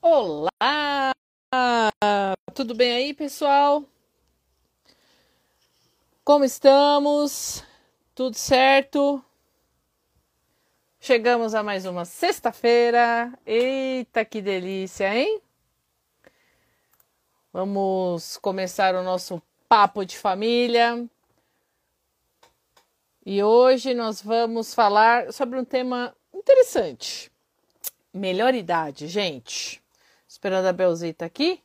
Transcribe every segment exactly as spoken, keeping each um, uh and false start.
Olá! Tudo bem aí, pessoal? Como estamos? Tudo certo? Chegamos a mais uma sexta-feira. Eita, que delícia, hein? Vamos começar o nosso papo de família. E hoje nós vamos falar sobre um tema interessante. Melhor idade, gente. Esperando a Belzita aqui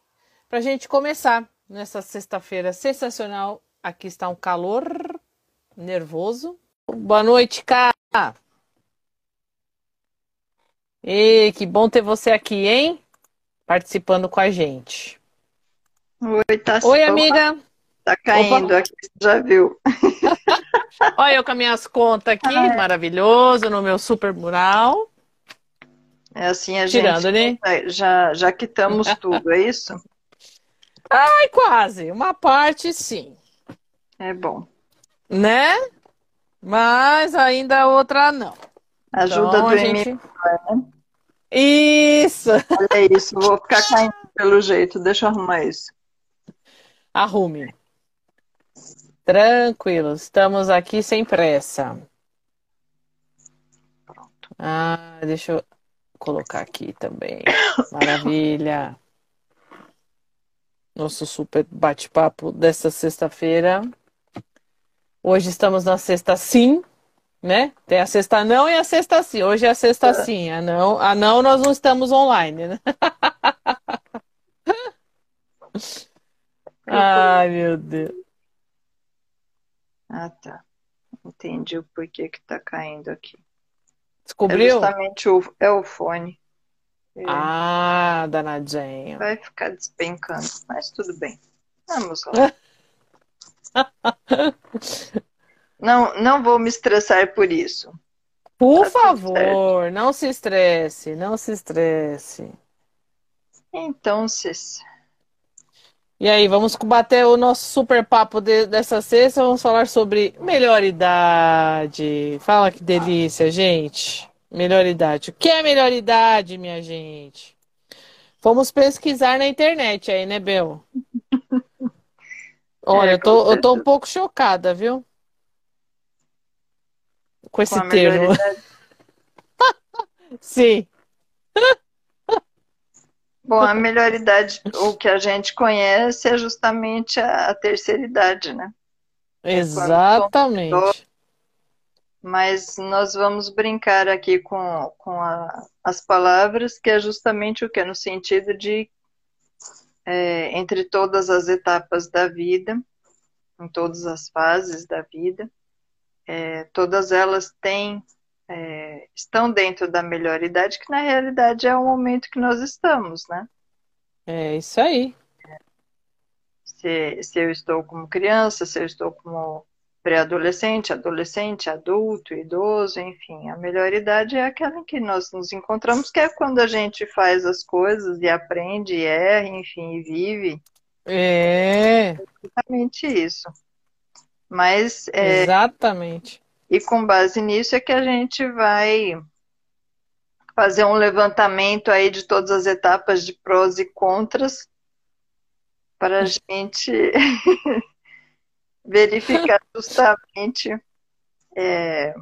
para a gente começar nessa sexta-feira sensacional. Aqui está um calor nervoso. Boa noite, Ká. E que bom ter você aqui, hein? Participando com a gente. Oi, tá Oi amiga. Tá caindo. Opa. Aqui, você já viu. Olha eu com as minhas contas aqui, ah, é. Maravilhoso, no meu super mural. É assim, a Tirando, gente né? já, já quitamos tudo, é isso? Ai, quase. Uma parte, sim. É bom. Né? Mas ainda a outra, não. Ajuda então, do gente... M P, né? Isso! Olha isso, vou ficar caindo pelo jeito. Deixa eu arrumar isso. Arrume. Tranquilo, estamos aqui sem pressa. Pronto. Ah, deixa eu... colocar aqui também. Maravilha. Nosso super bate-papo desta sexta-feira. Hoje estamos na sexta sim, né? Tem a sexta não e a sexta sim. Hoje é a sexta sim. A não, a não nós não estamos online, né? Ai, meu Deus. Ah, tá. Entendi o porquê que tá caindo aqui. Descobriu? É justamente o, é o fone. Ah, danadinho. Vai ficar despencando, mas tudo bem. Vamos lá. não, não vou me estressar por isso. Por tá favor, não se estresse, não se estresse. Então, Cis. E aí, vamos bater o nosso super papo de, dessa sexta, vamos falar sobre melhor idade. Fala que delícia, gente. Melhor idade. O que é melhor idade, minha gente? Vamos pesquisar na internet aí, né, Bel? Olha, é, eu, tô, eu tô um pouco chocada, viu? Com, com esse termo. Sim. Bom, a melhor idade, o que a gente conhece é justamente a, a terceira idade, né? Exatamente. É idoso, mas nós vamos brincar aqui com, com a, as palavras, que é justamente o que? No sentido de, é, entre todas as etapas da vida, em todas as fases da vida, é, todas elas têm... É, estão dentro da melhor idade, que na realidade é o momento que nós estamos, né? É isso aí. Se, se eu estou como criança, se eu estou como pré-adolescente, adolescente, adulto, idoso, enfim, a melhor idade é aquela em que nós nos encontramos, que é quando a gente faz as coisas e aprende, e erra, enfim, e vive. É. É exatamente isso. Mas... É, exatamente. E com base nisso é que a gente vai fazer um levantamento aí de todas as etapas de prós e contras para a gente verificar justamente é,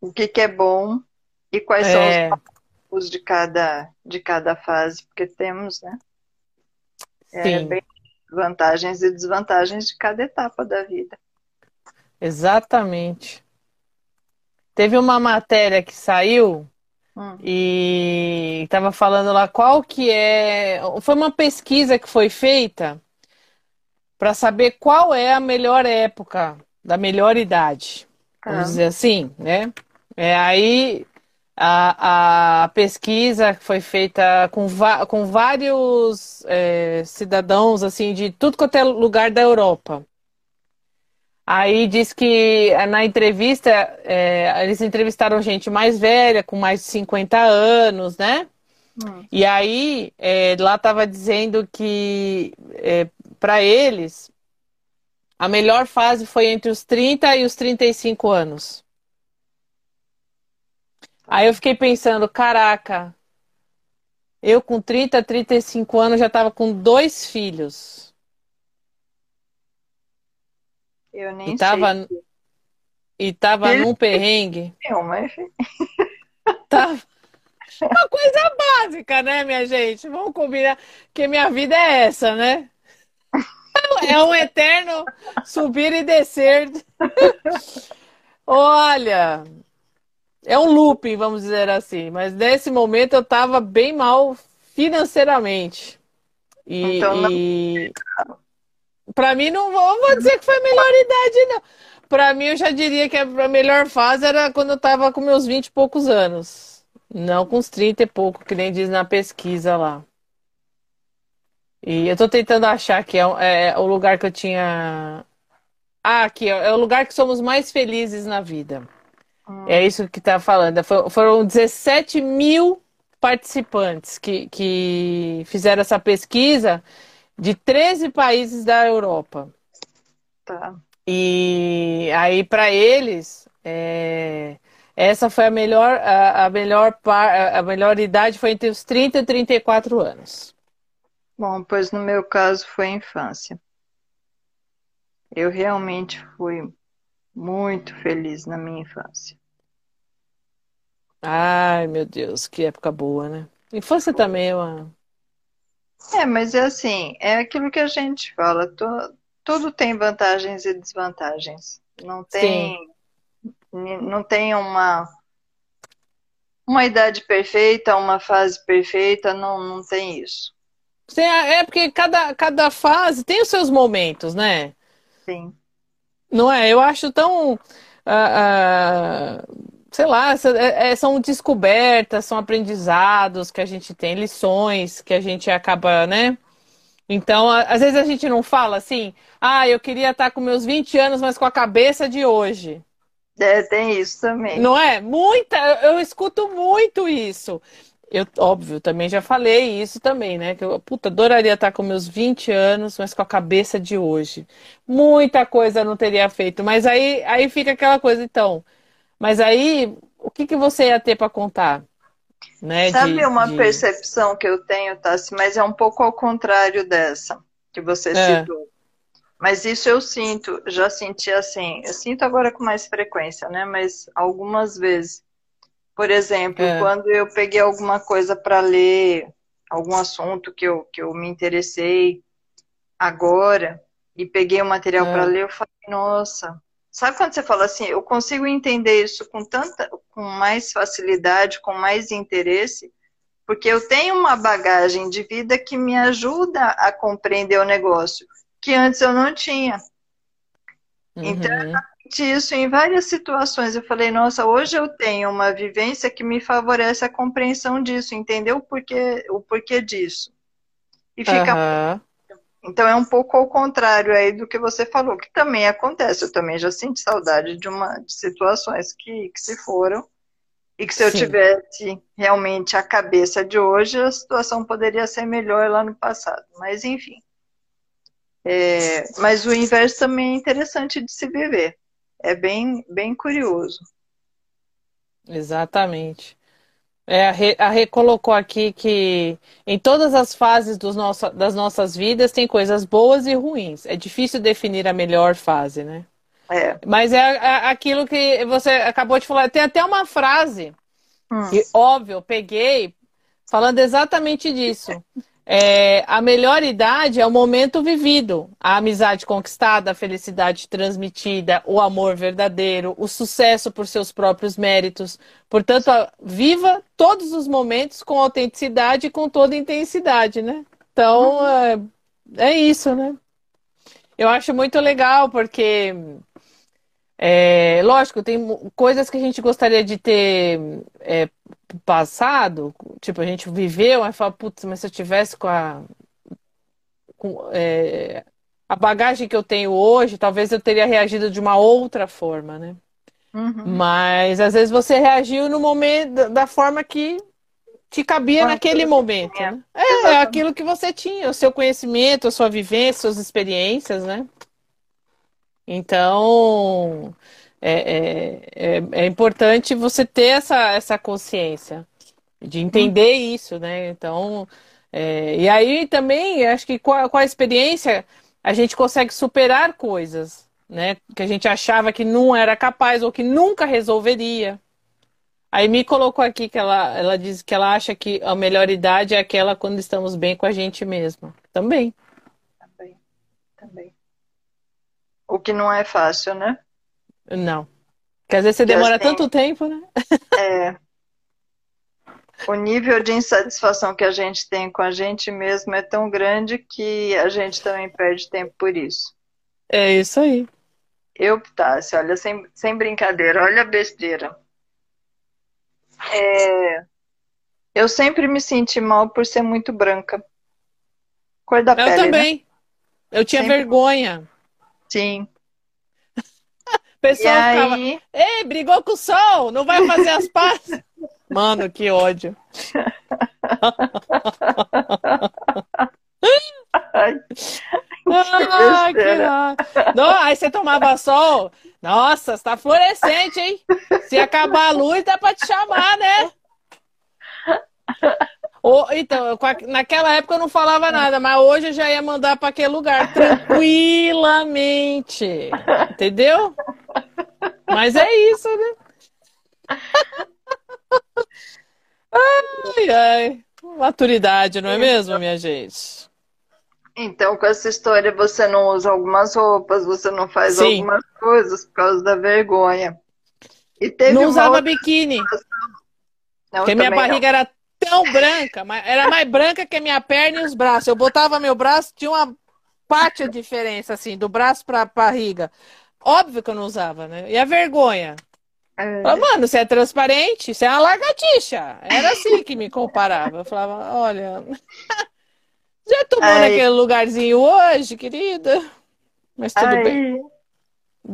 o que, que é bom e quais é. são os de cada, de cada fase, porque temos, né? É, bem, vantagens e desvantagens de cada etapa da vida. Exatamente. Teve uma matéria que saiu hum. e estava falando lá qual que é... Foi uma pesquisa que foi feita para saber qual é a melhor época da melhor idade. Ah. Vamos dizer assim, né? É, aí a, a pesquisa foi feita com, com vários é, cidadãos assim, de tudo quanto é lugar da Europa. Aí diz que na entrevista, é, eles entrevistaram gente mais velha, com mais de cinquenta anos, né? Hum. E aí, é, lá estava dizendo que, é, para eles, A melhor fase foi entre os trinta e os trinta e cinco anos. Aí eu fiquei pensando, caraca, eu com trinta, trinta e cinco anos já estava com dois filhos. Eu nem e tava, sei. Que... E tava num perrengue. Eu, mas... tava... Uma coisa básica, né, minha gente? Vamos combinar, que minha vida é essa, né? É um eterno subir e descer. Olha, é um looping, vamos dizer assim. Mas nesse momento eu tava bem mal financeiramente. E, então, não... e... para mim, não vou, vou dizer que foi a melhor idade, não. Para mim, eu já diria que a melhor fase era quando eu tava com meus vinte e poucos anos. Não com os trinta e pouco, que nem diz na pesquisa lá. E eu tô tentando achar que é, é o lugar que eu tinha... Ah, aqui, é o lugar que somos mais felizes na vida. Hum. É isso que tá falando. For, foram dezessete mil participantes que, que fizeram essa pesquisa de treze países da Europa. Tá. E aí, para eles, é... essa foi a melhor, a, a, melhor par... a melhor idade foi entre os trinta e trinta e quatro anos. Bom, pois no meu caso foi a infância. Eu realmente fui muito feliz na minha infância. Ai, meu Deus, que época boa, né? Infância também é uma... É, mas é assim, é aquilo que a gente fala, to, tudo tem vantagens e desvantagens. Não tem, não tem uma, uma idade perfeita, uma fase perfeita, não, não tem isso. É porque cada, cada fase tem os seus momentos, né? Sim. Não é? Eu acho tão... Uh, uh, sei lá, são descobertas, são aprendizados que a gente tem, lições que a gente acaba, né? Então, às vezes a gente não fala assim, ah, eu queria estar com meus vinte anos, mas com a cabeça de hoje. É, tem isso também. Não é? Muita, eu escuto muito isso. Eu, óbvio, também já falei isso também, né? Que eu, puta, adoraria estar com meus vinte anos, mas com a cabeça de hoje. Muita coisa não teria feito. Mas aí, aí fica aquela coisa, então... Mas aí, o que, que você ia ter para contar? Né? Sabe de, uma de... percepção que eu tenho, Tassi, mas é um pouco ao contrário dessa que você é. citou. Mas isso eu sinto, já senti assim. Eu sinto agora com mais frequência, né? Mas algumas vezes. Por exemplo, é. quando eu peguei alguma coisa para ler, algum assunto que eu, que eu me interessei agora, e peguei o material é. para ler, eu falei, nossa... Sabe quando você fala assim, eu consigo entender isso com tanta, com mais facilidade, com mais interesse, porque eu tenho uma bagagem de vida que me ajuda a compreender o negócio, que antes eu não tinha. Uhum. Então, eu senti isso em várias situações. Eu falei, nossa, hoje eu tenho uma vivência que me favorece a compreensão disso, entendeu o porquê, o porquê disso. E fica... Uhum. Então, é um pouco ao contrário aí do que você falou, que também acontece. Eu também já sinto saudade de, uma, de situações que, que se foram e que se eu Sim. tivesse realmente a cabeça de hoje, a situação poderia ser melhor lá no passado. Mas, enfim. É, mas o inverso também é interessante de se viver. É bem, bem curioso. Exatamente. É, a, Rê, a Rê colocou aqui que em todas as fases dos nosso, das nossas vidas tem coisas boas e ruins. É difícil definir a melhor fase, né? É. Mas é, é aquilo que você acabou de falar. Tem até uma frase, hum. que, óbvio, eu peguei, falando exatamente disso. É, a melhor idade é o momento vivido. A amizade conquistada, a felicidade transmitida, o amor verdadeiro, o sucesso por seus próprios méritos. Portanto, viva todos os momentos com autenticidade e com toda intensidade, né? Então, uhum. é, é isso, né? Eu acho muito legal, porque... É, lógico, tem coisas que a gente gostaria de ter é, passado, tipo, a gente viveu, aí fala, putz, mas se eu tivesse com a com, é, a bagagem que eu tenho hoje, talvez eu teria reagido de uma outra forma, né? Uhum. Mas às vezes você reagiu no momento, da forma que te cabia Quanto naquele momento, tinha. né? É, Exatamente. aquilo que você tinha, o seu conhecimento, a sua vivência, suas experiências, né? Então, é, é, é, é importante você ter essa, essa consciência de entender isso, né? Então, é, e aí também, acho que com a, com a experiência, a gente consegue superar coisas, né? Que a gente achava que não era capaz ou que nunca resolveria. Aí me colocou aqui que ela, ela diz que ela acha que a melhor idade é aquela quando estamos bem com a gente mesma. Também. Também, também. O que não é fácil, né? Não. Porque às vezes você Deus demora tem... tanto tempo, né? É. O nível de insatisfação que a gente tem com a gente mesmo é tão grande que a gente também perde tempo por isso. É isso aí. Eu, Tássia, olha, sem, sem brincadeira, olha a besteira. É, eu sempre me senti mal por ser muito branca. Cor da eu pele, também. Né? Eu tinha sempre... vergonha. Sim. O pessoal e ficava, aí... ei, brigou com o sol, não vai fazer as pazes. Mano, que ódio. Ai, ah, que não, aí você tomava sol. Nossa, você tá fluorescente, hein? Se acabar a luz, dá pra te chamar, né? Ou, então, naquela época eu não falava nada, mas hoje eu já ia mandar pra aquele lugar tranquilamente. Entendeu? Mas é isso, né? Ai, ai. Maturidade, não é mesmo, minha gente? Então, com essa história, você não usa algumas roupas, você não faz Sim. algumas coisas por causa da vergonha. E teve não usava biquíni. Não, porque minha barriga não. era tão branca, era mais branca que a minha perna e os braços. Eu botava meu braço, tinha uma pátia de diferença, assim, do braço para a barriga. Óbvio que eu não usava, né? E a vergonha? É. Falava, mano, você é transparente, você é uma lagartixa. Era assim que me comparava. Eu falava, olha... Já tomou Ai. naquele lugarzinho hoje, querida? Mas tudo Ai. bem.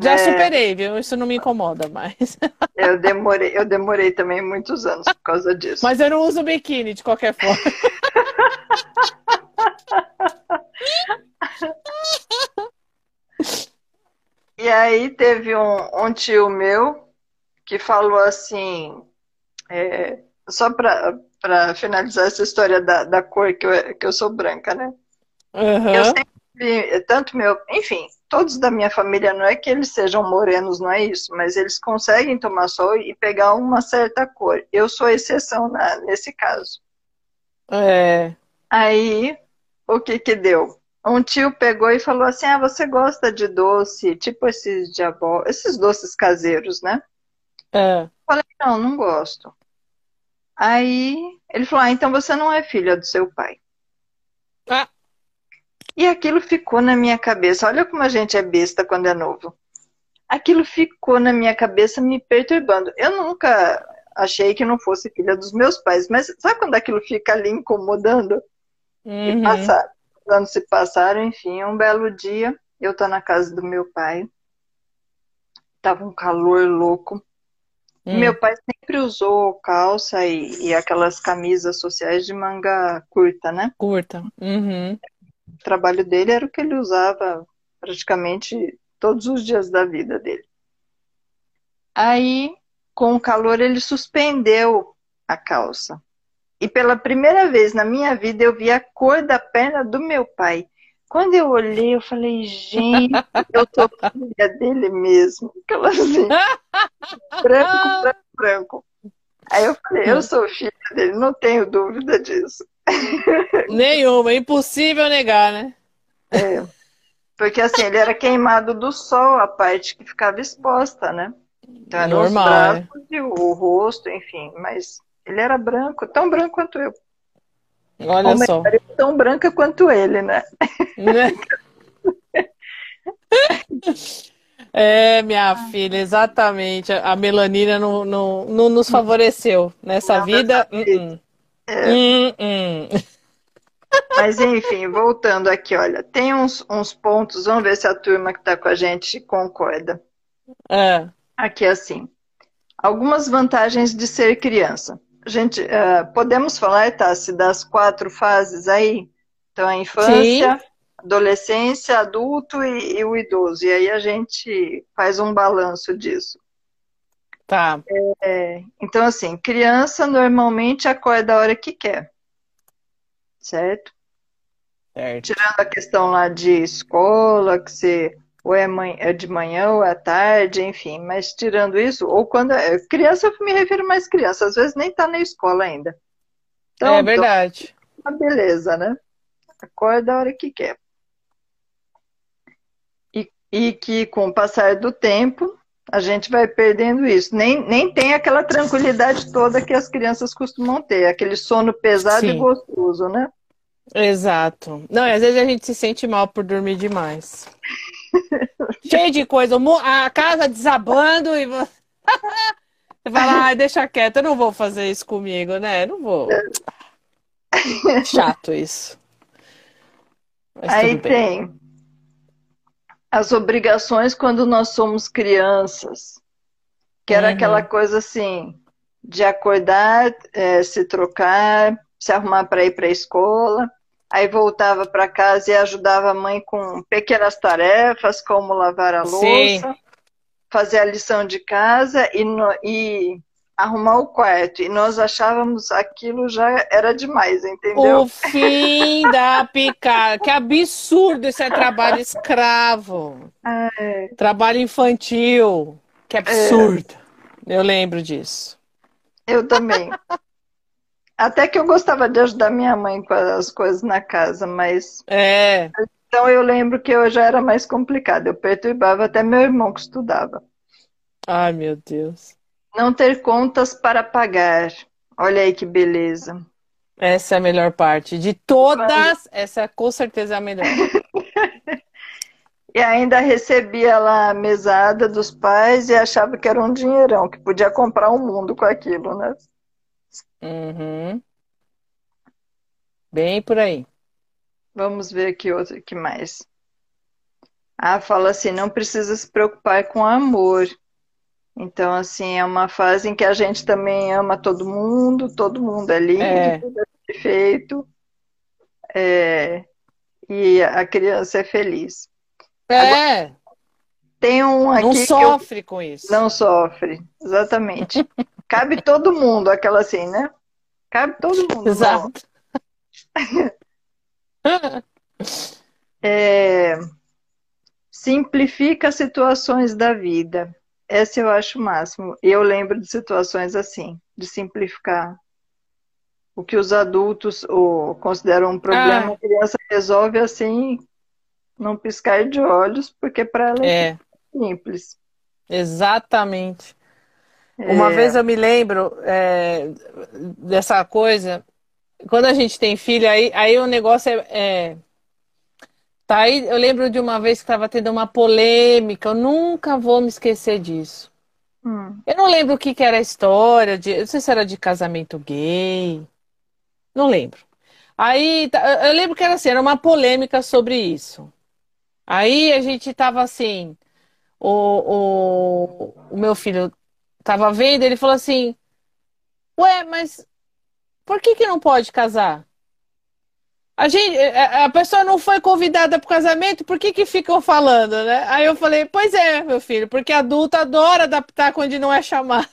Já é. superei, viu? Isso não me incomoda mais. Eu demorei, eu demorei também muitos anos por causa disso. Mas eu não uso biquíni, de qualquer forma. E aí teve um, um tio meu que falou assim... É, só pra... Para finalizar essa história da, da cor, que eu, que eu sou branca, né? Uhum. Eu sempre, tanto meu... Enfim, todos da minha família, não é que eles sejam morenos, não é isso, mas eles conseguem tomar sol e pegar uma certa cor. Eu sou exceção na, nesse caso. É. Aí, o que que deu? Um tio pegou e falou assim, ah, você gosta de doce, tipo esses de abóbora, esses doces caseiros, né? É. Eu falei, não, não gosto. Aí ele falou, ah, então você não é filha do seu pai. Ah. E aquilo ficou na minha cabeça. Olha como a gente é besta quando é novo. Aquilo ficou na minha cabeça me perturbando. Eu nunca achei que não fosse filha dos meus pais, mas sabe quando aquilo fica ali incomodando? Uhum. E passaram, os anos se passaram, enfim, um belo dia, eu tô na casa do meu pai. Tava um calor louco. Hum. Meu pai sempre usou calça e, e aquelas camisas sociais de manga curta, né? Curta. Uhum. O trabalho dele era o que ele usava praticamente todos os dias da vida dele. Aí, com o calor, ele suspendeu a calça. E pela primeira vez na minha vida eu vi a cor da perna do meu pai. Quando eu olhei, eu falei, gente, eu tô filha dele mesmo. Aquela assim, branco, branco, branco. Aí eu falei, eu sou filha dele, não tenho dúvida disso. Nenhuma, é impossível negar, né? É, porque assim, ele era queimado do sol, a parte que ficava exposta, né? Então era normal, os braços, é. o rosto, enfim, mas ele era branco, tão branco quanto eu. Olha Uma só. Tão branca quanto ele, né? né? É, minha ah. filha, exatamente. A melanina não, não, não nos favoreceu nessa não, vida. Uh-uh. É. Uh-uh. Mas enfim, voltando aqui, olha, tem uns, uns pontos, vamos ver se a turma que está com a gente concorda. É. Aqui assim, algumas vantagens de ser criança. Gente, uh, podemos falar, Tassi, das quatro fases aí? Então, a infância, Sim. adolescência, adulto e, e o idoso. E aí a gente faz um balanço disso. Tá. É, então, assim, criança normalmente acorda a hora que quer. Certo? Certo. Tirando a questão lá de escola, que você ou é de manhã ou é tarde, enfim. Mas tirando isso, ou quando... É, criança, eu me refiro mais criança. Às vezes nem tá na escola ainda. Então, é verdade. Uma beleza, né? Acorda a hora que quer. E, e que com o passar do tempo, a gente vai perdendo isso. Nem, nem tem aquela tranquilidade toda que as crianças costumam ter. Aquele sono pesado Sim. e gostoso, né? Exato. Não, e às vezes a gente se sente mal por dormir demais. Cheio de coisa. A casa desabando e... Você fala, ah, deixa quieto, eu não vou fazer isso comigo, né? Não vou. Chato isso. Mas aí tem as obrigações quando nós somos crianças. Que era uhum. aquela coisa assim, de acordar, é, se trocar, se arrumar para ir para a escola. Aí voltava para casa e ajudava a mãe com pequenas tarefas, como lavar a Sim. louça. Fazer a lição de casa e, no, e arrumar o quarto. E nós achávamos aquilo já era demais, entendeu? O fim da picada. Que absurdo, isso é trabalho escravo. É. Trabalho infantil. Que absurdo. É. Eu lembro disso. Eu também. Até que eu gostava de ajudar minha mãe com as coisas na casa, mas... É... Então eu lembro que eu já era mais complicada, eu perturbava até meu irmão que estudava. Ai, meu Deus. Não ter contas para pagar. Olha aí que beleza. Essa é a melhor parte. De todas, essa com certeza é a melhor. E ainda recebia lá a mesada dos pais e achava que era um dinheirão, que podia comprar um mundo com aquilo, né? Uhum. Bem por aí. Vamos ver aqui outro, que mais? Ah, fala assim, não precisa se preocupar com amor. Então, assim, é uma fase em que a gente também ama todo mundo, todo mundo é lindo, é. Tudo é perfeito. É, e a criança é feliz. É! Agora, tem um aqui não sofre eu, com isso. Não sofre, exatamente. Cabe todo mundo, aquela assim, né? Cabe todo mundo. Exato. É, simplifica situações da vida. Essa eu acho o máximo. Eu lembro de situações assim, de simplificar o que os adultos ou, consideram um problema, ah. a criança resolve assim, não piscar de olhos, porque para ela é, é simples. Exatamente. É. Uma vez eu me lembro é, dessa coisa. Quando a gente tem filho, aí, aí o negócio é, é... Tá, aí eu lembro de uma vez que estava tendo uma polêmica, eu nunca vou me esquecer disso. Hum. Eu não lembro o que, que era a história, de... eu não sei se era de casamento gay, não lembro. Aí eu lembro que era assim, era uma polêmica sobre isso. Aí a gente tava assim, o, o, o meu filho tava vendo, ele falou assim, ué, mas... Por que que não pode casar? A gente, a pessoa não foi convidada para o casamento, por que que ficam falando, né? Aí eu falei, pois é, meu filho, porque adulto adora adaptar quando não é chamado.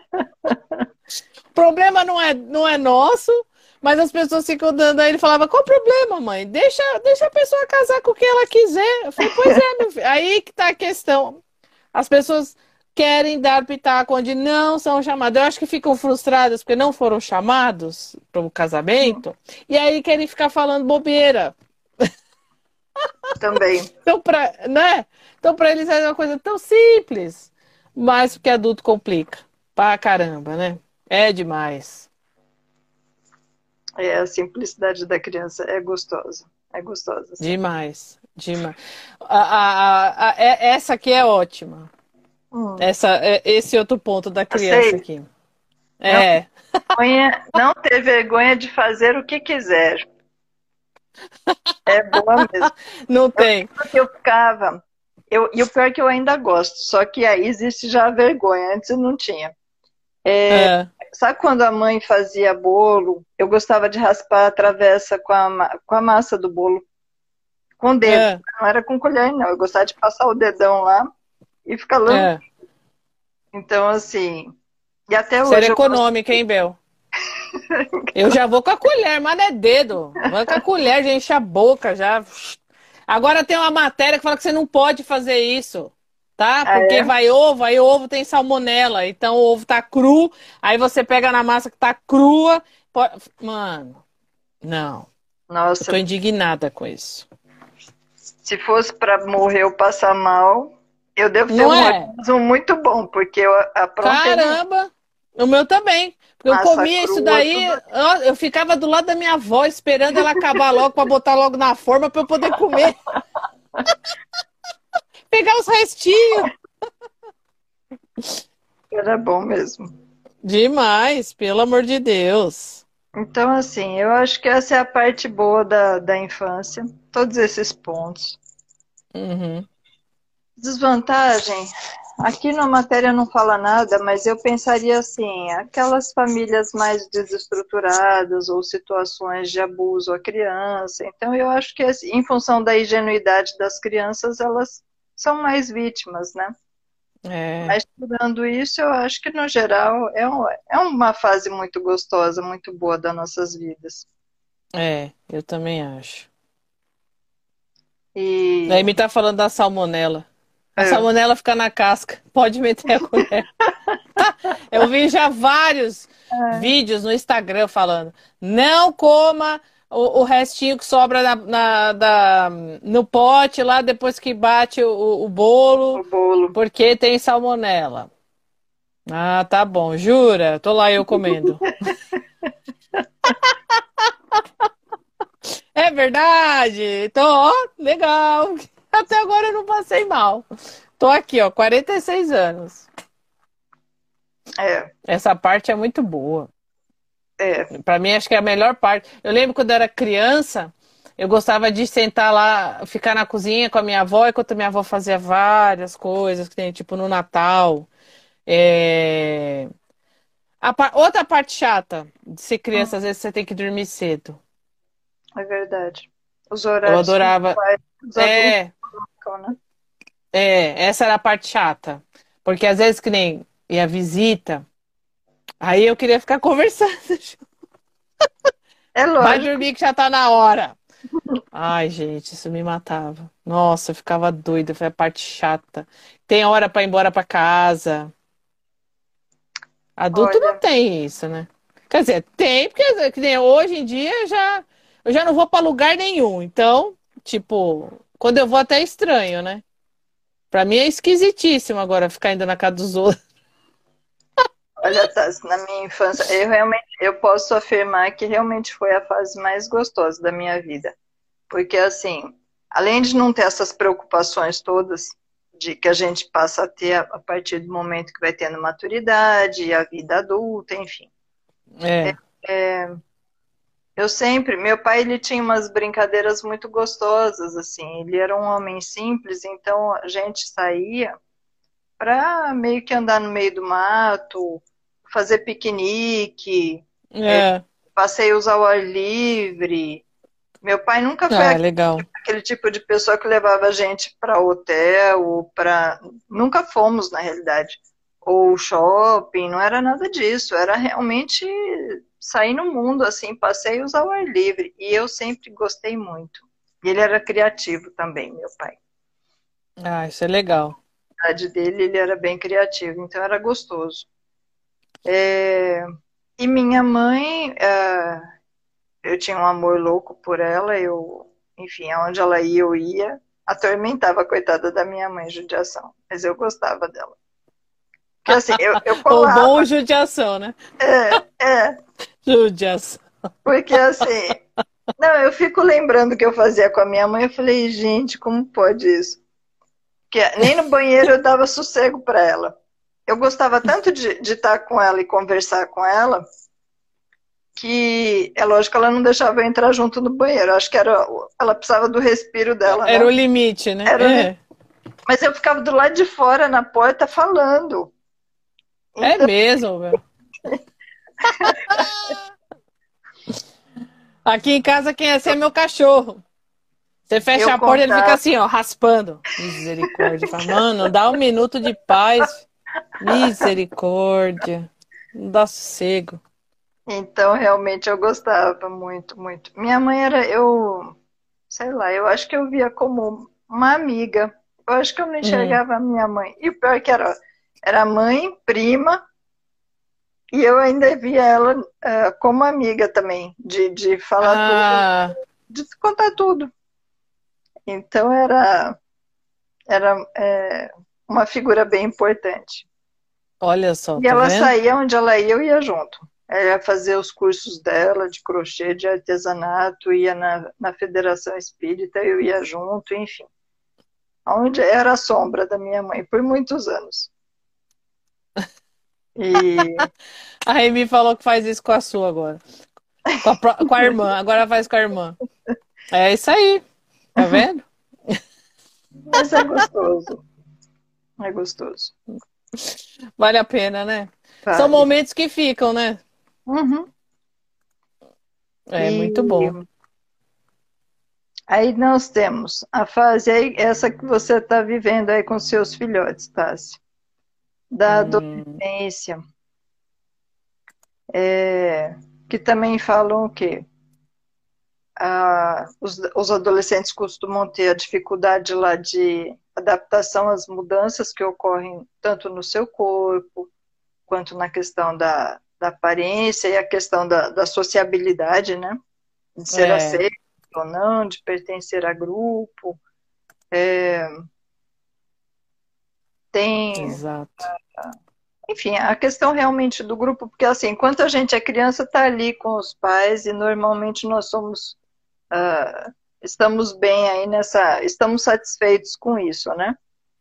O problema não é, não é nosso, mas as pessoas ficam dando... Aí ele falava, qual o problema, mãe? Deixa, deixa a pessoa casar com quem ela quiser. Eu falei, pois é, meu filho. Aí que tá a questão. As pessoas... querem dar pitaco onde não são chamados. Eu acho que ficam frustradas porque não foram chamados para o casamento. Hum. E aí querem ficar falando bobeira. Também. Então, para né? então, para eles é uma coisa tão simples. Mas porque adulto complica. Pra caramba, né? É demais. É, a simplicidade da criança é gostosa. É gostosa. Sim. Demais. Demais. A, a, a, a, essa aqui é ótima. Essa, esse outro ponto da criança Aceito. Aqui. É. Não, vergonha, não ter vergonha de fazer o que quiser. É boa mesmo. Não tem. Eu, eu ficava. Eu, e o pior é que eu ainda gosto, só que aí existe já a vergonha, antes eu não tinha. É, é. Sabe quando a mãe fazia bolo? Eu gostava de raspar a travessa com a, com a massa do bolo. Com o dedo. É. Não era com colher, não. Eu gostava de passar o dedão lá e ficar lambendo. É. Então, assim... E até hoje... Ser econômica, eu... hein, Bel? Eu já vou com a colher, mas não é dedo. Vou com a colher, já enche a boca, já... Agora tem uma matéria que fala que você não pode fazer isso. Tá? Porque ah, é? vai ovo, aí ovo tem salmonela. Então o ovo tá cru, aí você pega na massa que tá crua. Pode... Mano, não. Nossa. Eu tô indignada com isso. Se fosse pra morrer ou passar mal, eu devo ter um organismo muito bom, porque eu aprontei. Caramba! O meu também. Porque eu comia isso daí, eu, eu ficava do lado da minha avó esperando ela acabar logo pra botar logo na forma pra eu poder comer. Pegar os restinhos. Era bom mesmo. Demais, pelo amor de Deus. Então, assim, eu acho que essa é a parte boa da, da infância. Todos esses pontos. Uhum. Desvantagem. Aqui na matéria não fala nada, mas eu pensaria assim, aquelas famílias mais desestruturadas ou situações de abuso à criança. Então, eu acho que em função da ingenuidade das crianças, elas... são mais vítimas, né? É. Mas tirando isso, eu acho que no geral é, um, é uma fase muito gostosa, muito boa das nossas vidas. É, eu também acho. E aí me tá falando da salmonela. A é. salmonela fica na casca, pode meter a colher. Eu vi já vários é. vídeos no Instagram falando, não coma... O, o restinho que sobra na, na, da, no pote lá depois que bate o, o, bolo, o bolo, porque tem salmonela. Ah, tá bom. Jura? Tô lá eu comendo. É verdade. Então, ó, legal. Até agora eu não passei mal. Tô aqui, ó, quarenta e seis anos. É. Essa parte é muito boa. É. Pra mim, acho que é a melhor parte. Eu lembro quando eu era criança, eu gostava de sentar lá, ficar na cozinha com a minha avó, enquanto minha avó fazia várias coisas, que tem tipo no Natal. É... A par... Outra parte chata de ser criança, hum. às vezes você tem que dormir cedo. É verdade. Os horários. Eu adorava. Os é... Né? é, essa era a parte chata. Porque às vezes que nem ia visita. Aí eu queria ficar conversando. É lógico. Vai dormir que já tá na hora. Ai, gente, isso me matava. Nossa, eu ficava doida. Foi a parte chata. Tem hora pra ir embora pra casa. Adulto Olha. não tem isso, né? Quer dizer, tem, porque que nem hoje em dia eu já, eu já não vou pra lugar nenhum. Então, tipo, quando eu vou até é estranho, né? Pra mim é esquisitíssimo agora ficar indo na casa dos outros. Olha, Tassi, na minha infância, eu realmente, eu posso afirmar que realmente foi a fase mais gostosa da minha vida. Porque, assim, além de não ter essas preocupações todas, de que a gente passa a ter a partir do momento que vai tendo maturidade, a vida adulta, enfim. É. É, é, eu sempre, meu pai, ele tinha umas brincadeiras muito gostosas, assim, ele era um homem simples, então a gente saía pra meio que andar no meio do mato, fazer piquenique, é. passeios ao ar livre. Meu pai nunca foi ah, aquele, legal. aquele tipo de pessoa que levava a gente para hotel, ou pra... nunca fomos, na realidade, ou shopping, não era nada disso, era realmente sair no mundo, assim, passeios ao ar livre, e eu sempre gostei muito. E ele era criativo também, meu pai. Ah, isso é legal. Dele, ele era bem criativo, então era gostoso. É... E minha mãe, é... eu tinha um amor louco por ela, eu, enfim, aonde ela ia, eu ia, atormentava a coitada da minha mãe, judiação, mas eu gostava dela. Porque, assim, eu, eu colava... O bom judiação, né? É, é. Judiação. Porque, assim, não, eu fico lembrando o que eu fazia com a minha mãe, eu falei, gente, como pode isso? Nem no banheiro eu dava sossego para ela. Eu gostava tanto de, de estar com ela e conversar com ela, que é lógico que ela não deixava eu entrar junto no banheiro. Eu acho que era, ela precisava do respiro dela. Era né? o limite, né? Era é. Mas eu ficava do lado de fora, na porta, falando. Então... É mesmo, velho. Aqui em casa, quem é ser é meu cachorro. Você fecha eu a porta e ele fica assim, ó, raspando. Misericórdia. Mano, dá um minuto de paz. Misericórdia. Não dá sossego. Então, realmente, eu gostava muito, muito. Minha mãe era, eu... Sei lá, eu acho que eu via como uma amiga. Eu acho que eu não enxergava hum. a minha mãe. E o pior que era, era mãe, prima... E eu ainda via ela uh, como amiga também, de, de falar ah. tudo, de contar tudo. Então era, era é, uma figura bem importante. Olha só. E tá ela vendo? Saía onde ela ia, eu ia junto. Ela ia fazer os cursos dela de crochê, de artesanato, ia na, na Federação Espírita, eu ia junto, enfim. Onde era a sombra da minha mãe por muitos anos. E... A Remy falou que faz isso com a sua agora. Com a, pro... com a irmã, agora faz com a irmã. É isso aí, tá vendo? Mas é gostoso. É gostoso. Vale a pena, né? Vale. São momentos que ficam, né? Uhum. É e... muito bom. Aí nós temos a fase aí, essa que você está vivendo aí com seus filhotes, Tassi. Da adolescência, hum. é, que também falam que ah, os, os adolescentes costumam ter a dificuldade lá de adaptação às mudanças que ocorrem tanto no seu corpo, quanto na questão da, da aparência e a questão da, da sociabilidade, né? De ser é. aceito ou não, de pertencer a grupo. É, tem... Exato. Enfim, a questão realmente do grupo, porque assim, enquanto a gente é criança, está ali com os pais e normalmente nós somos, uh, estamos bem aí nessa, estamos satisfeitos com isso, né?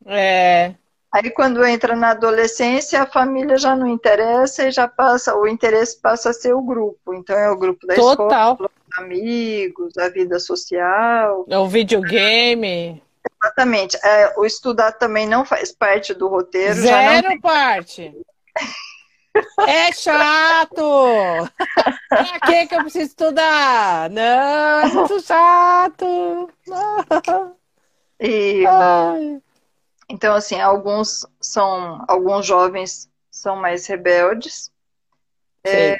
É. Aí quando entra na adolescência, a família já não interessa e já passa, o interesse passa a ser o grupo. Então é o grupo da Total. escola, os amigos, a vida social. É o videogame. Exatamente. É, o estudar também não faz parte do roteiro. Zero já não tem... parte. É chato! Pra que que eu preciso estudar? Não, é muito chato! Não. E, então, assim, alguns são... Alguns jovens são mais rebeldes. É,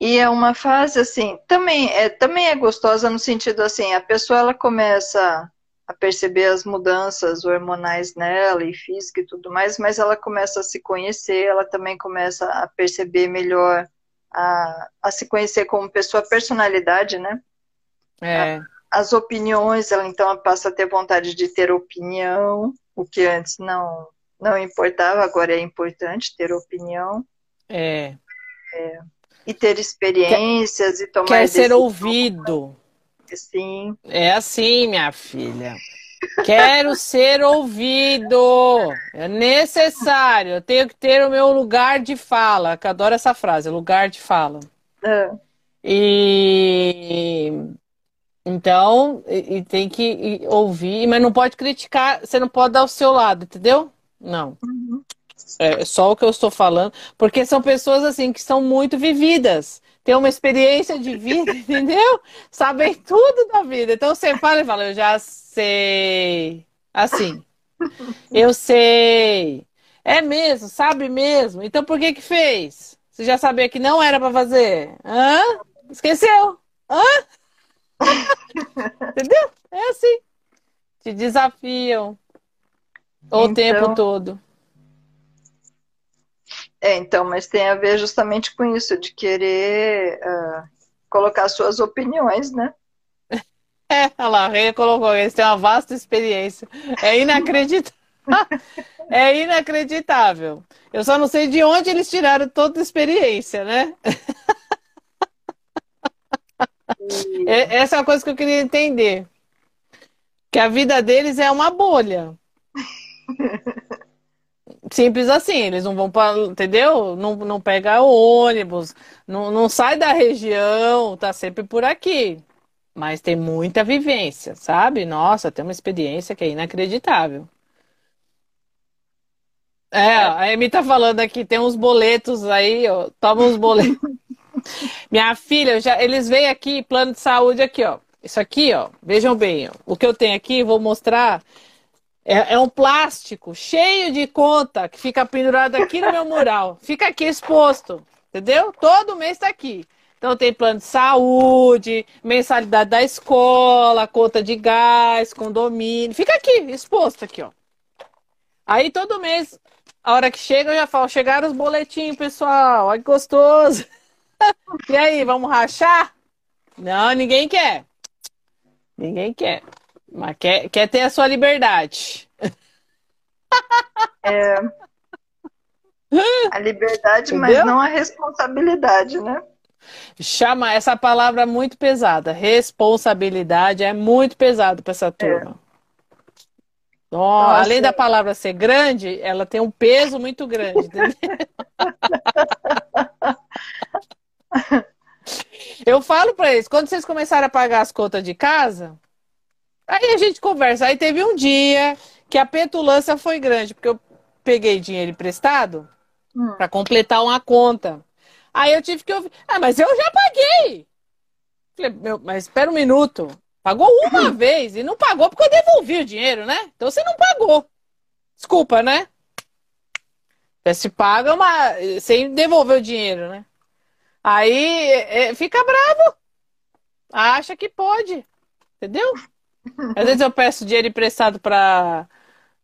e é uma fase, assim, também é, também é gostosa no sentido, assim, a pessoa, ela começa a perceber as mudanças hormonais nela e física e tudo mais, mas ela começa a se conhecer, ela também começa a perceber melhor, a, a se conhecer como pessoa, personalidade, né? É. A, as opiniões, ela então passa a ter vontade de ter opinião, o que antes não, não importava, agora é importante ter opinião. É. É. E ter experiências quer, e tomar quer decisões. Quer ser ouvido. Sim. É assim, minha filha. Quero ser ouvido. É necessário. Eu tenho que ter o meu lugar de fala. Que eu adoro essa frase, lugar de fala. É. E... Então, e, e tem que ouvir, mas não pode criticar, você não pode dar o seu lado, entendeu? Não. Uhum. É só o que eu estou falando, porque são pessoas assim que são muito vividas, têm uma experiência de vida, entendeu? Sabem tudo da vida. Então você fala e fala, eu já sei. Assim, eu sei. É mesmo, sabe mesmo. Então por que que fez? Você já sabia que não era para fazer? Hã? Esqueceu? Hã? Entendeu? É assim. Te desafiam o então... tempo todo. É, então, mas tem a ver justamente com isso, de querer uh, colocar suas opiniões, né? É, olha lá, a Rê colocou, eles têm uma vasta experiência. É inacreditável. É inacreditável. Eu só não sei de onde eles tiraram toda a experiência, né? E... Essa é uma coisa que eu queria entender. Que a vida deles é uma bolha. Simples assim, eles não vão para, entendeu? Não, não pega ônibus, não, não sai da região, tá sempre por aqui. Mas tem muita vivência, sabe? Nossa, tem uma experiência que é inacreditável. É, a Emi tá falando aqui, tem uns boletos aí, ó. Toma uns boletos. Minha filha, já, eles vêm aqui, plano de saúde aqui, ó. Isso aqui, ó, vejam bem, ó. O que eu tenho aqui, vou mostrar. É, é um plástico cheio de conta que fica pendurado aqui no meu mural. Fica aqui exposto, entendeu? Todo mês tá aqui. Então tem plano de saúde, mensalidade da escola, conta de gás, condomínio. Fica aqui, exposto aqui, ó. Aí todo mês, a hora que chega, eu já falo, chegaram os boletinhos, pessoal. Olha que gostoso. E aí, vamos rachar? Não, ninguém quer. Ninguém quer. Mas quer, quer ter a sua liberdade. É. A liberdade, entendeu? Mas não a responsabilidade, né? Chama essa palavra muito pesada. Responsabilidade é muito pesado para essa turma. É. Oh, além da palavra ser grande, ela tem um peso muito grande, entendeu? Eu falo para eles, quando vocês começarem a pagar as contas de casa, aí a gente conversa. Aí teve um dia que a petulância foi grande, porque eu peguei dinheiro emprestado hum. para completar uma conta. Aí eu tive que ouvir, ah, mas eu já paguei. Falei, meu, mas espera um minuto. Pagou uma vez e não pagou porque eu devolvi o dinheiro, né? Então você não pagou. Desculpa, né? Se paga uma... sem devolver o dinheiro, né? Aí é, fica bravo. Acha que pode. Entendeu? Às vezes eu peço dinheiro emprestado pra,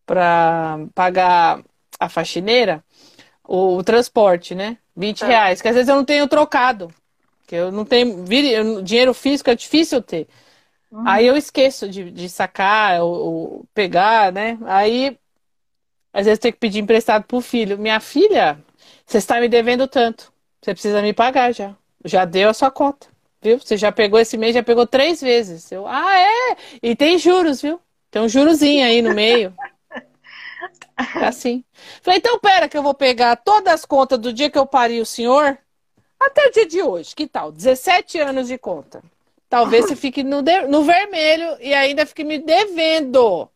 pra pagar a faxineira, o, o transporte, né? vinte reais. Que às vezes eu não tenho trocado. Que eu não tenho... dinheiro físico é difícil ter. Aí eu esqueço de, de sacar ou, ou pegar, né? Aí, às vezes, eu tenho que pedir emprestado pro filho. Minha filha, você está me devendo tanto. Você precisa me pagar já. Já deu a sua conta, viu? Você já pegou esse mês, já pegou três vezes. Eu, ah, é? E tem juros, viu? Tem um jurozinho aí no meio. É assim. Falei, então pera que eu vou pegar todas as contas do dia que eu pari o senhor até o dia de hoje. Que tal? dezessete anos de conta. Talvez você fique no, de... no vermelho e ainda fique me devendo.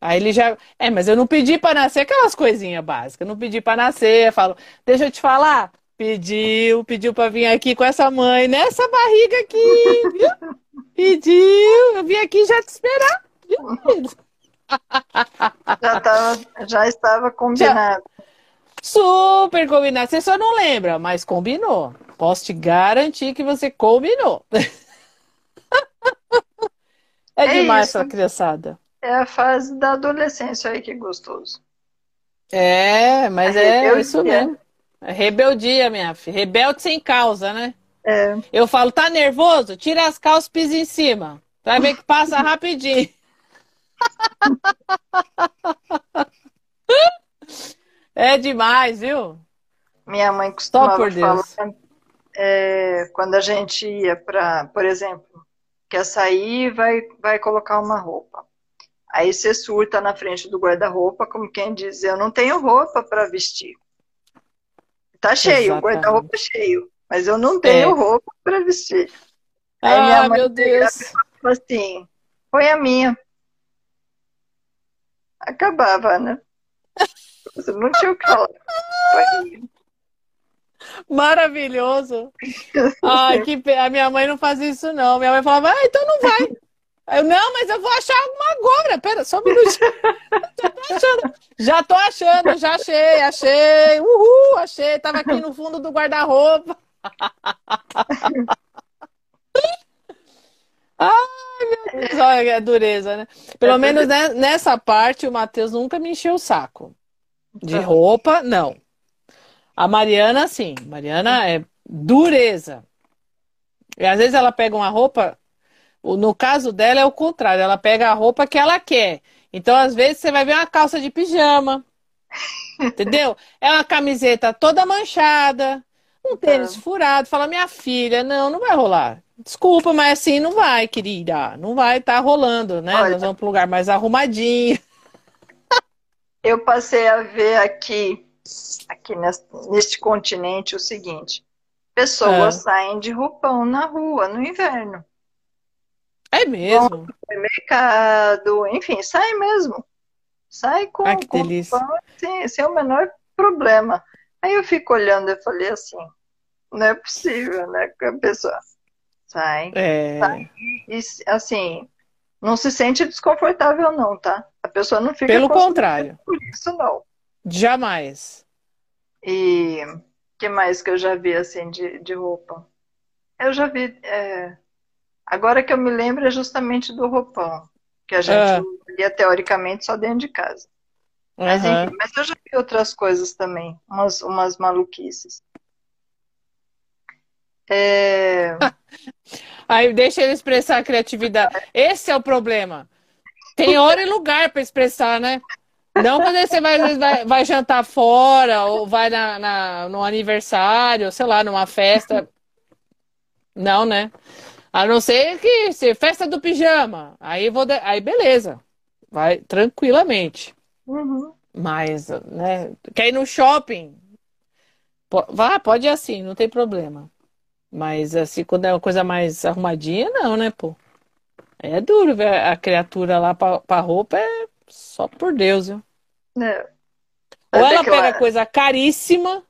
Aí ele já... É, mas eu não pedi pra nascer, aquelas coisinhas básicas. Eu não pedi pra nascer, eu falo... Deixa eu te falar. Pediu, pediu pra vir aqui com essa mãe, nessa barriga aqui, viu? Pediu, eu vim aqui já te esperar. Viu? Já, tava, já estava combinado. Já... Super combinado. Você só não lembra, mas combinou. Posso te garantir que você combinou. É, é demais isso. Essa criançada. É a fase da adolescência aí que é gostoso. É, mas a é rebeldia. Isso mesmo. É rebeldia, minha filha. Rebelde sem causa, né? É. Eu falo, tá nervoso? Tira as calças e pisa em cima. Vai ver que passa rapidinho. É demais, viu? Minha mãe costumava por Deus. falar... É, quando a gente ia para, por exemplo, quer sair e vai, vai colocar uma roupa. Aí você surta na frente do guarda-roupa, como quem diz, eu não tenho roupa para vestir. Tá cheio, exatamente. O guarda-roupa é cheio, mas eu não tenho é. roupa para vestir. Aí ah, minha mãe, meu Deus. Ela assim, põe a minha. Acabava, né? Você não tinha o que falar. Põe a minha. Maravilhoso. Ai, que pe... A minha mãe não fazia isso, não. Minha mãe falava, ah, então não vai. Eu, não, mas eu vou achar alguma agora. Pera, só um minutinho. Já tô achando, já, tô achando, já achei, achei. Uhul, achei. Tava aqui no fundo do guarda-roupa. Ai, meu Deus. Olha a dureza, né? Pelo menos nessa parte, o Matheus nunca me encheu o saco. De roupa, não. A Mariana, sim. Mariana é dureza. E às vezes ela pega uma roupa... No caso dela é o contrário. Ela pega a roupa que ela quer. Então, às vezes, você vai ver uma calça de pijama. Entendeu? É uma camiseta toda manchada. Um tênis é. furado. Fala, minha filha, não, não vai rolar. Desculpa, mas assim não vai, querida. Não vai estar tá rolando, né? Olha, nós vamos para um lugar mais arrumadinho. Eu passei a ver aqui... aqui neste continente o seguinte, pessoas é. saem de roupão na rua no inverno. É mesmo? Vão no supermercado, enfim, saem mesmo. Sai com, ah, com pão sem, sem o menor problema. Aí eu fico olhando e falei assim, não é possível, né? Que a pessoa sai, é... sai e, assim, não se sente desconfortável não, tá? A pessoa não fica... Pelo contrário. Por isso não. Jamais. E o que mais que eu já vi assim de, de roupa? Eu já vi... É... Agora que eu me lembro é justamente do roupão, que a gente ah. ia teoricamente só dentro de casa. Uhum. Mas, enfim, mas eu já vi outras coisas também, umas, umas maluquices. É... Aí deixa ele expressar a criatividade. Esse é o problema. Tem hora e lugar para expressar, né? Não quando você vai, vai, vai jantar fora, ou vai na, na, no aniversário, sei lá, numa festa. Não, né? A não ser que se festa do pijama. Aí, vou de... aí beleza. Vai tranquilamente. Uhum. Mas, né? Quer ir no shopping? Vá, pode ir assim, não tem problema. Mas, assim, quando é uma coisa mais arrumadinha, não, né, pô? É duro ver a criatura lá pra, pra roupa, é só por Deus, viu? É. Ou ela pega eu... coisa caríssima.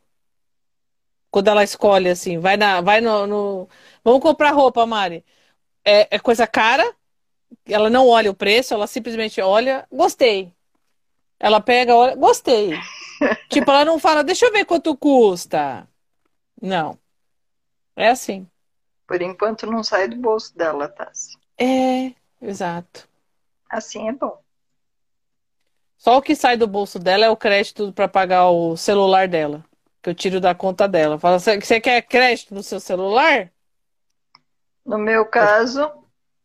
Quando ela escolhe, assim, vai, na, vai no, no... Vamos comprar roupa, Mari. É, é coisa cara. Ela não olha o preço, ela simplesmente olha. Gostei. Ela pega, olha. Gostei. Tipo, ela não fala, deixa eu ver quanto custa. Não. É assim. Por enquanto não sai do bolso dela, Tassi. É, exato. Assim é bom. Só o que sai do bolso dela é o crédito para pagar o celular dela. Que eu tiro da conta dela. Fala, você quer crédito no seu celular? No meu caso...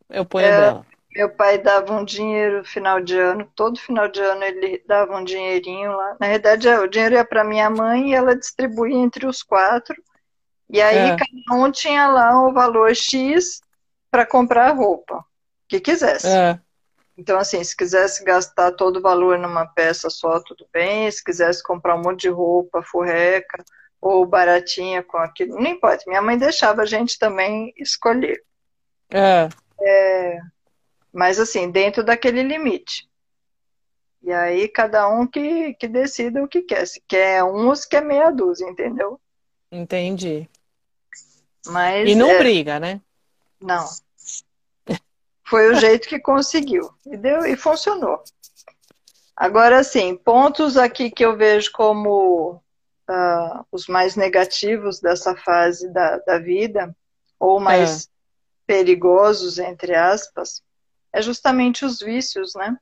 Eu ponho é, dela. Meu pai dava um dinheiro final de ano. Todo final de ano ele dava um dinheirinho lá. Na verdade, o dinheiro ia para minha mãe e ela distribuía entre os quatro. E aí é. cada um tinha lá um valor X para comprar roupa. Que quisesse. É. Então, assim, se quisesse gastar todo o valor numa peça só, tudo bem. Se quisesse comprar um monte de roupa, furreca ou baratinha com aquilo, não importa. Minha mãe deixava a gente também escolher. É. É, mas, assim, dentro daquele limite. E aí, cada um que, que decida o que quer. Se quer um, se quer meia dúzia, entendeu? Entendi. Mas, e não é... briga, né? Não. Foi o jeito que conseguiu. E deu, e funcionou. Agora, sim, pontos aqui que eu vejo como uh, os mais negativos dessa fase da, da vida, ou mais é. perigosos, entre aspas, é justamente os vícios, né?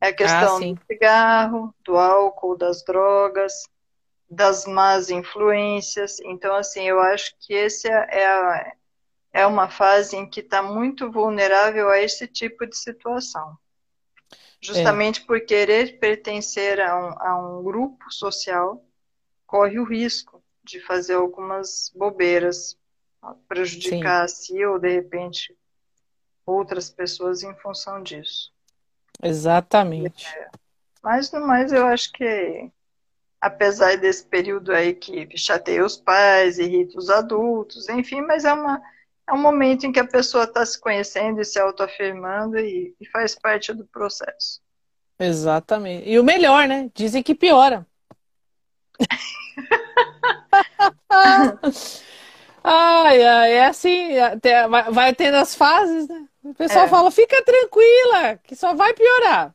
É a questão ah, do cigarro, do álcool, das drogas, das más influências. Então, assim, eu acho que esse é a... É uma fase em que está muito vulnerável a esse tipo de situação. Justamente é. por querer pertencer a um, a um grupo social, corre o risco de fazer algumas bobeiras, prejudicar Sim. a si ou, de repente, outras pessoas em função disso. Exatamente. É. Mas, no mais, eu acho que... Apesar desse período aí que chateia os pais, irrita os adultos, enfim, mas é uma... É um momento em que a pessoa está se conhecendo e se autoafirmando e, e faz parte do processo. Exatamente. E o melhor, né? Dizem que piora. Ai, ai, é assim, vai, vai tendo as fases, né? O pessoal é. fala, fica tranquila, que só vai piorar.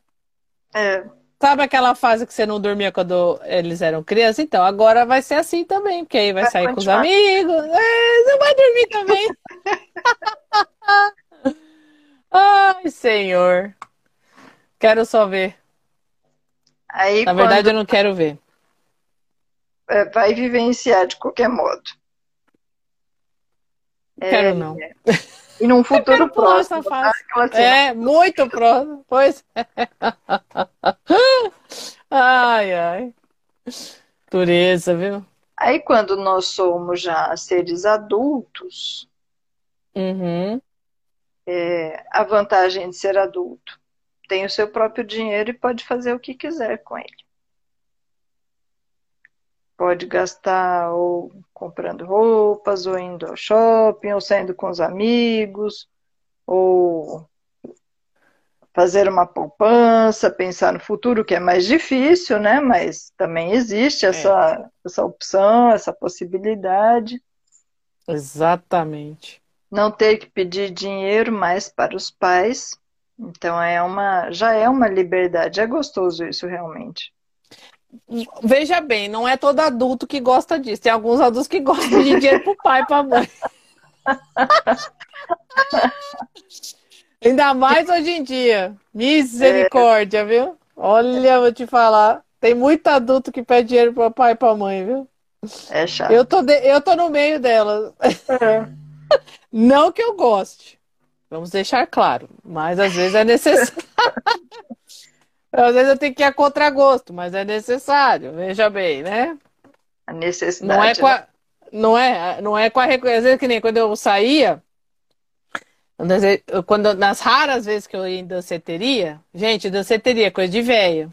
É. Sabe aquela fase que você não dormia quando eles eram crianças? Então, agora vai ser assim também, porque aí vai, vai sair continuar. com os amigos, é, você vai dormir também. Ai, Senhor. Quero só ver. Aí, Na verdade, eu não quero ver. Vai vivenciar de qualquer modo. Quero é... não. E num futuro próximo. Tá? Assim, é, não. muito próximo. Pois é. Ai, ai. Dureza, viu? Aí quando nós somos já seres adultos, uhum. é, a vantagem de ser adulto. Tem o seu próprio dinheiro e pode fazer o que quiser com ele. Pode gastar ou comprando roupas, ou indo ao shopping, ou saindo com os amigos, ou fazer uma poupança, pensar no futuro, que é mais difícil, né? Mas também existe essa, é. essa opção, essa possibilidade. Exatamente. Não ter que pedir dinheiro mais para os pais. Então é uma, já é uma liberdade. É gostoso isso, realmente. Veja bem, não é todo adulto que gosta disso. Tem alguns adultos que gostam de dinheiro para o pai e para a mãe. Ainda mais hoje em dia. Misericórdia, é. viu? Olha, vou te falar. Tem muito adulto que pede dinheiro para o pai e para a mãe, viu? É chato. Eu tô, de... eu tô no meio dela. É. Não que eu goste. Vamos deixar claro. Mas às vezes é necessário. Às vezes eu tenho que ir a contragosto, mas é necessário. Veja bem, né? A necessidade. Não é com a... Não é, não é com a... Às vezes que nem quando eu saía... Quando, nas raras vezes que eu ia em danceteria, gente, danceteria é coisa de véia.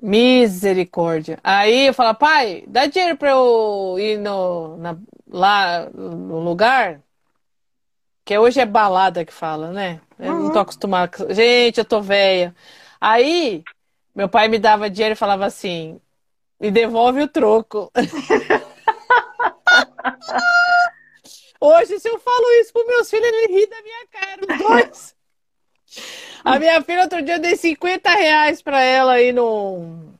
Misericórdia. Aí eu falo, pai, dá dinheiro pra eu ir no, na, lá no lugar? Que hoje é balada que fala, né? Eu uhum. não tô acostumada. Gente, eu tô véia. Aí, meu pai me dava dinheiro e falava assim, me devolve o troco. Hoje, se eu falo isso para meus filhos, ele ri da minha cara, os dois. A minha filha, outro dia, eu dei cinquenta reais para ela aí num,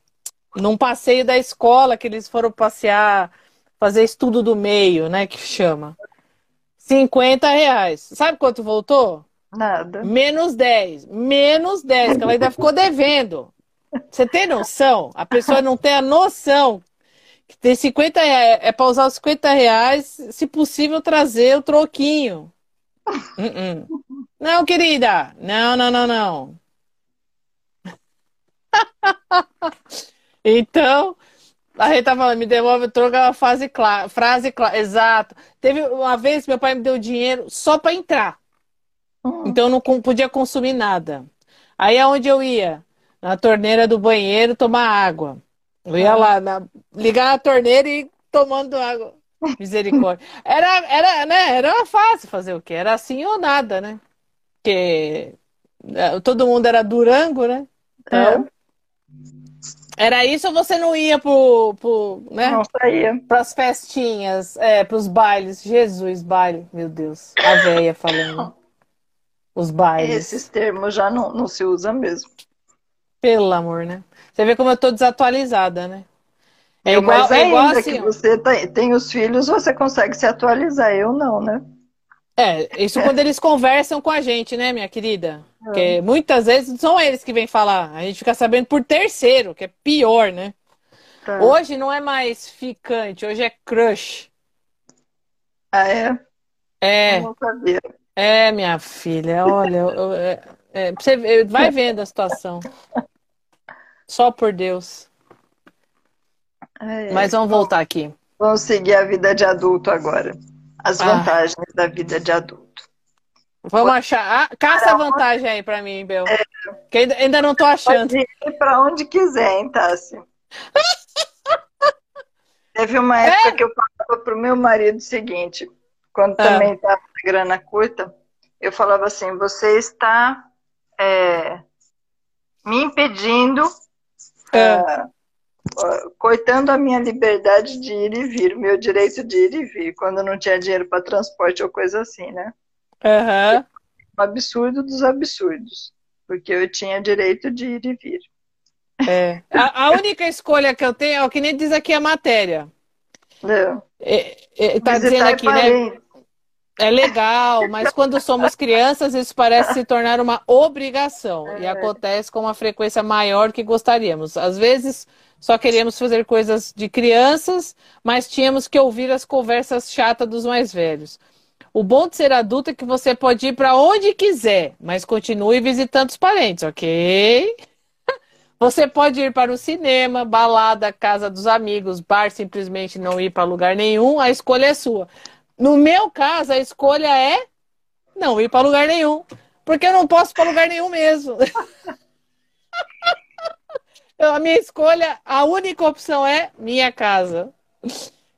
num passeio da escola, que eles foram passear, fazer estudo do meio, né, que chama. cinquenta reais. Sabe quanto voltou? Nada. menos dez. menos dez, que ela ainda ficou devendo. Você tem noção? A pessoa não tem a noção. Tem cinquenta reais, é para usar os cinquenta reais, se possível trazer o troquinho. Uh-uh. Não, querida. Não, não, não, não. Então, a gente tá falando, me devolve o troco, é uma frase clara, frase clara, exato. Teve uma vez que meu pai me deu dinheiro só para entrar. Então eu não podia consumir nada. Aí aonde eu ia? Na torneira do banheiro tomar água. Eu ia lá, na, ligar a torneira e ir tomando água. Misericórdia. Era, era, né, era fácil fazer o quê? Era assim ou nada, né? Porque todo mundo era Durango, né? Então, é. Era isso ou você não ia pro, pro, né? Não saía. Pras festinhas, é, pros bailes. Jesus, baile. Meu Deus. A véia falando. Os bailes. Esses termos já não, não se usa mesmo. Pelo amor, né? Você vê como eu tô desatualizada, né? É igual, mas ainda é igual assim, que você tem, tem os filhos, você consegue se atualizar. Eu não, né? É, isso é. Quando eles conversam com a gente, né, minha querida? É. Porque muitas vezes são eles que vêm falar. A gente fica sabendo por terceiro, que é pior, né? É. Hoje não é mais ficante, hoje é crush. Ah, é? É. Eu não sabia. É, minha filha, olha... eu, eu, é, é, você vai vendo a situação. Só por Deus. É, mas vamos voltar aqui. Vamos seguir a vida de adulto agora. As ah. vantagens da vida de adulto. Vamos Pode... achar. Ah, caça pra a vantagem onde... aí pra mim, Bel. É. Que ainda, ainda não tô achando. Pode ir pra onde quiser, hein, Tássia? Teve uma época é? que eu falava pro meu marido o seguinte. Quando ah. também tava com grana curta, eu falava assim, você está é, me impedindo... É. Uh, coitando a minha liberdade de ir e vir, meu direito de ir e vir, quando não tinha dinheiro para transporte ou coisa assim, né? Uhum. Um absurdo dos absurdos, porque eu tinha direito de ir e vir. É. A, a única escolha que eu tenho é o que nem diz aqui a matéria. É, é, tá dizendo aqui, né? É legal, mas quando somos crianças, isso parece se tornar uma obrigação. É. E acontece com uma frequência maior que gostaríamos. Às vezes, só queríamos fazer coisas de crianças, mas tínhamos que ouvir as conversas chatas dos mais velhos. O bom de ser adulto é que você pode ir para onde quiser, mas continue visitando os parentes, ok? Você pode ir para o cinema, balada, casa dos amigos, bar, simplesmente não ir para lugar nenhum. A escolha é sua. No meu caso, a escolha é não ir para lugar nenhum. Porque eu não posso ir para lugar nenhum mesmo. A minha escolha, a única opção é minha casa.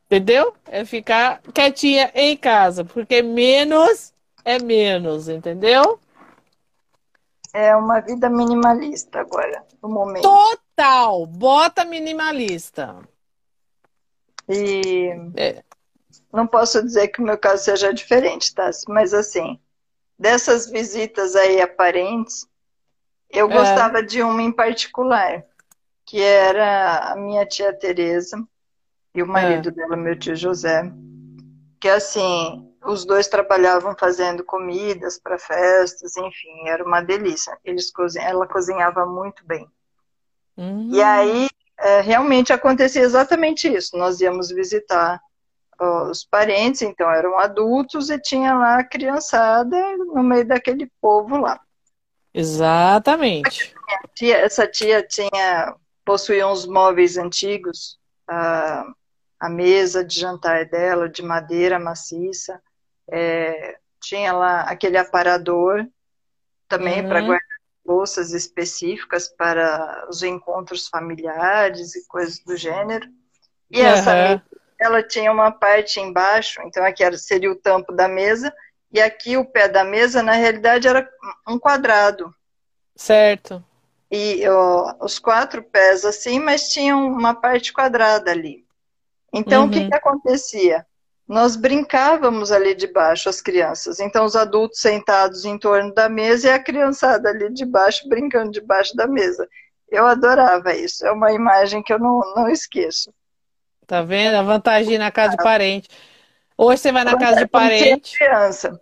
Entendeu? É ficar quietinha em casa. Porque menos é menos, entendeu? É uma vida minimalista agora, no momento. Total! Bota minimalista. E é. Não posso dizer que o meu caso seja diferente, tá? Mas assim, dessas visitas aí a parentes, eu é. gostava de uma em particular, que era a minha tia Tereza e o marido é. dela, meu tio José. Que assim, os dois trabalhavam fazendo comidas para festas, enfim, era uma delícia. Eles cozinha, ela cozinhava muito bem. Uhum. E aí, é, realmente acontecia exatamente isso. Nós íamos visitar ó, os parentes, então eram adultos e tinha lá a criançada no meio daquele povo lá. Exatamente. Tia, essa tia tinha, possuía uns móveis antigos, a, a mesa de jantar dela, de madeira maciça, é, tinha lá aquele aparador também uhum. para guardar bolsas específicas para os encontros familiares e coisas do gênero. E uhum. essa mesa, ela tinha uma parte embaixo, então aqui seria o tampo da mesa, e aqui o pé da mesa, na realidade, era um quadrado. Certo. E ó, os quatro pés assim, mas tinham uma parte quadrada ali. Então, uhum. o que que acontecia? Nós brincávamos ali de baixo, as crianças. Então, os adultos sentados em torno da mesa e a criançada ali de baixo, brincando debaixo da mesa. Eu adorava isso. É uma imagem que eu não, não esqueço. Tá vendo? A vantagem na casa de parente. Hoje você vai na casa de parente. Quando você é criança.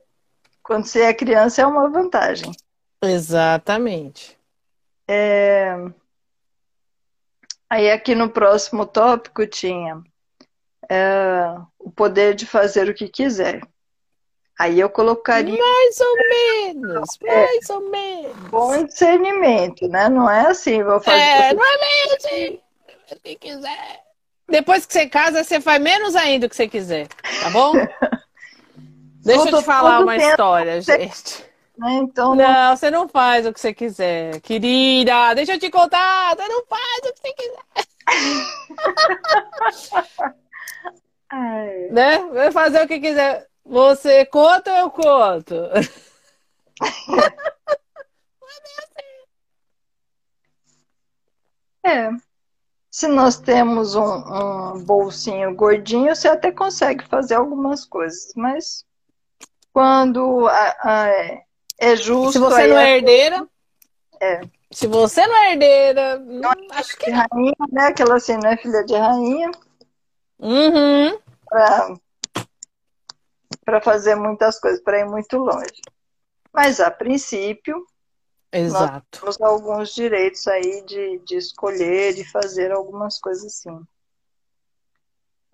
Quando você é criança, é uma vantagem. Exatamente. É... Aí aqui no próximo tópico tinha é... o poder de fazer o que quiser. Aí eu colocaria... Mais ou menos, é... mais ou menos. Bom discernimento, né? Não é assim, vou fazer... É, não é meio assim, o que quiser. Depois que você casa, você faz menos ainda o que você quiser, tá bom? Deixa eu te falar uma história, gente. Então, não, você não faz o que você quiser, querida. Deixa eu te contar, você não faz o que você quiser. Ai. Né? Vai fazer o que quiser. Você conta ou eu conto? É. Se nós temos um, um bolsinho gordinho, você até consegue fazer algumas coisas, mas quando a, a, é justo... Se você não é herdeira... É. Se você não é herdeira... Não é acho que rainha, né? Aquela assim, não é filha de rainha. Uhum. Pra, pra fazer muitas coisas, pra ir muito longe. Mas, a princípio... Exato. Nós temos alguns direitos aí de, de escolher, de fazer algumas coisas assim.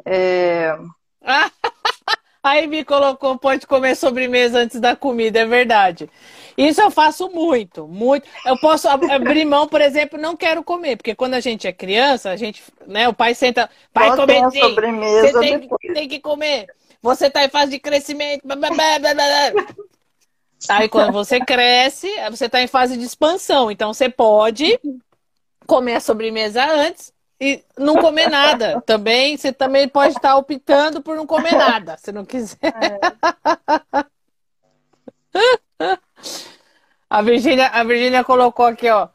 É... Aí me colocou, pode comer sobremesa antes da comida, é verdade. Isso eu faço muito, muito. Eu posso abrir mão, por exemplo, não quero comer, porque quando a gente é criança, a gente, né, o pai senta, pai só comer tem sobremesa, você tem, tem que comer. Você tá em fase de crescimento. Blá, blá, blá, blá, blá. Aí quando você cresce, você está em fase de expansão. Então você pode comer a sobremesa antes e não comer nada. Também você também pode estar optando por não comer nada, se não quiser. É. A Virgínia, a Virgínia colocou aqui, ó.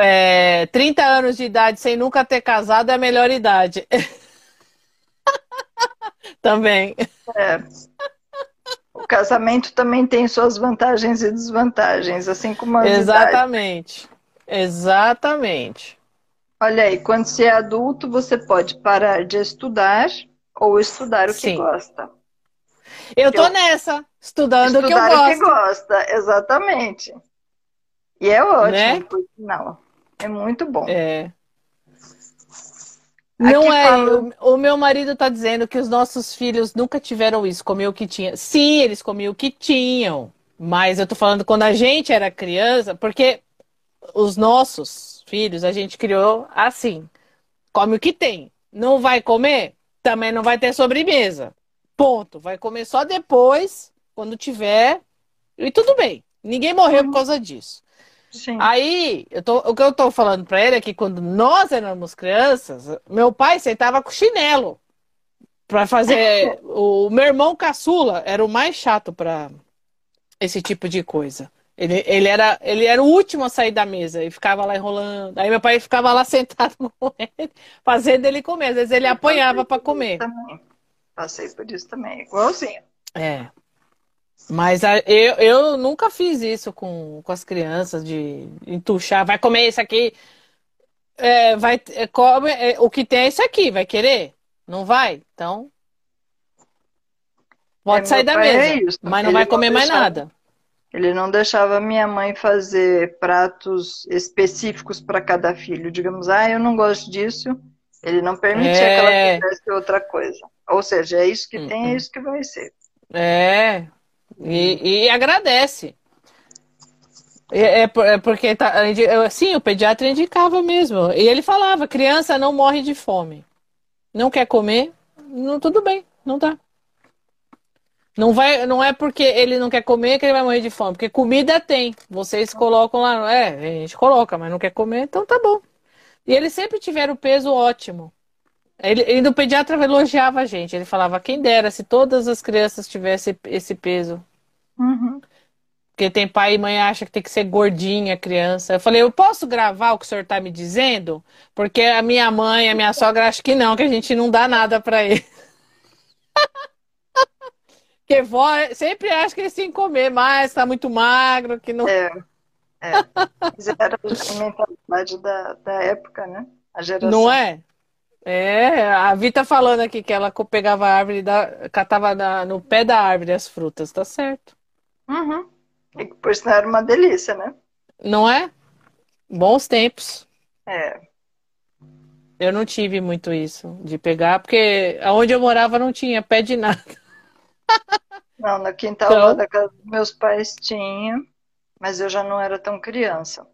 É, trinta anos de idade sem nunca ter casado é a melhor idade. Também. É. O casamento também tem suas vantagens e desvantagens, assim como a Exatamente. Idade. Exatamente. Olha aí, quando você é adulto, você pode parar de estudar ou estudar o Sim. que gosta. Eu tô eu... nessa, estudando o que eu gosto. Estudar o que gosta, exatamente. E é ótimo, né? Por sinal. É muito bom. É. Aqui não é, fala... o, o meu marido tá dizendo que os nossos filhos nunca tiveram isso, comiam o que tinha. Sim, eles comiam o que tinham, mas eu tô falando quando a gente era criança, porque os nossos filhos a gente criou assim, come o que tem, não vai comer, também não vai ter sobremesa, ponto, vai comer só depois, quando tiver, e tudo bem, ninguém morreu por causa disso. Sim. Aí, eu tô, o que eu tô falando pra ele é que quando nós éramos crianças, meu pai sentava com chinelo pra fazer... O meu irmão caçula era o mais chato pra esse tipo de coisa. Ele, ele, era, ele era o último a sair da mesa e ficava lá enrolando. Aí meu pai ficava lá sentado com ele, fazendo ele comer. Às vezes ele apanhava para comer. Passei por isso também, igualzinho. É. Mas a, eu, eu nunca fiz isso com, com as crianças, de entuchar. Vai comer isso aqui. É, vai, é, come, é, o que tem é isso aqui. Vai querer? Não vai? Então, pode é, sair da mesa. É isso, mas não vai comer mais nada. Ele não deixava minha mãe fazer pratos específicos para cada filho. Digamos, ah, eu não gosto disso. Ele não permitia é... que ela fizesse outra coisa. Ou seja, é isso que uhum. tem, é isso que vai ser. É, e, e agradece. É, é porque, tá, eu, sim, o pediatra indicava mesmo. E ele falava, criança não morre de fome. Não quer comer, não, tudo bem, não dá. Não, vai, não é porque ele não quer comer que ele vai morrer de fome. Porque comida tem. Vocês colocam lá. É, a gente coloca, mas não quer comer, então tá bom. E eles sempre tiveram peso ótimo. Ele, ele, o pediatra elogiava a gente. Ele falava, quem dera se todas as crianças tivessem esse peso. Uhum. Porque tem pai e mãe acha que tem que ser gordinha a criança. Eu falei, eu posso gravar o que o senhor tá me dizendo? Porque a minha mãe, a minha sogra acha que não, que a gente não dá nada pra ele. Porque vó sempre acha que eles têm que comer mais, tá muito magro, que não... É, é. Mas era a mentalidade da, da época, né? A geração. Não é? É, a Vi tá falando aqui que ela pegava a árvore, da, catava na, no pé da árvore as frutas, tá certo. Uhum. E por isso era uma delícia, né? Não é? Bons tempos. É. Eu não tive muito isso, de pegar, porque onde eu morava não tinha pé de nada. Não, no quintal então... lá da casa dos meus pais tinha, mas eu já não era tão criança.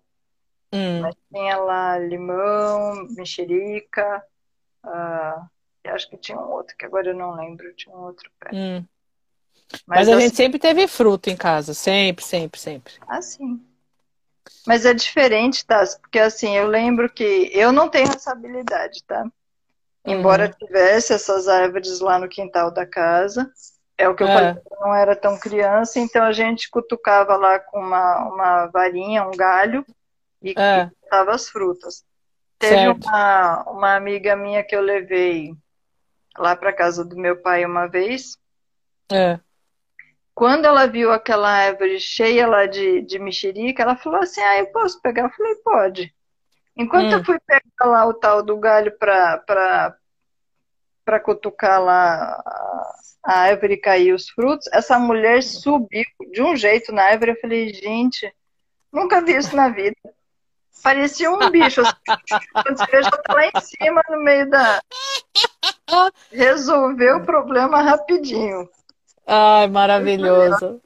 Hum. Mas tinha lá limão, mexerica, uh, e acho que tinha um outro, que agora eu não lembro, tinha um outro pé. Hum. Mas, mas a assim... gente sempre teve fruta em casa, sempre, sempre, sempre. Ah, sim. Mas é diferente, tá? Porque assim, eu lembro que eu não tenho essa habilidade, tá? Embora hum. tivesse essas árvores lá no quintal da casa... É o que eu é. falei, eu não era tão criança, então a gente cutucava lá com uma, uma varinha, um galho, e é. cortava as frutas. Teve uma, uma amiga minha que eu levei lá para casa do meu pai uma vez. É. Quando ela viu aquela árvore cheia lá de, de mexerica, ela falou assim, ah, eu posso pegar? Eu falei, pode. Enquanto hum. eu fui pegar lá o tal do galho para cutucar lá... a árvore caiu os frutos, essa mulher subiu de um jeito na árvore, eu falei, gente, nunca vi isso na vida. Parecia um bicho, quando você vê, já tá lá em cima, no meio da... Resolveu o problema rapidinho. Ai, maravilhoso.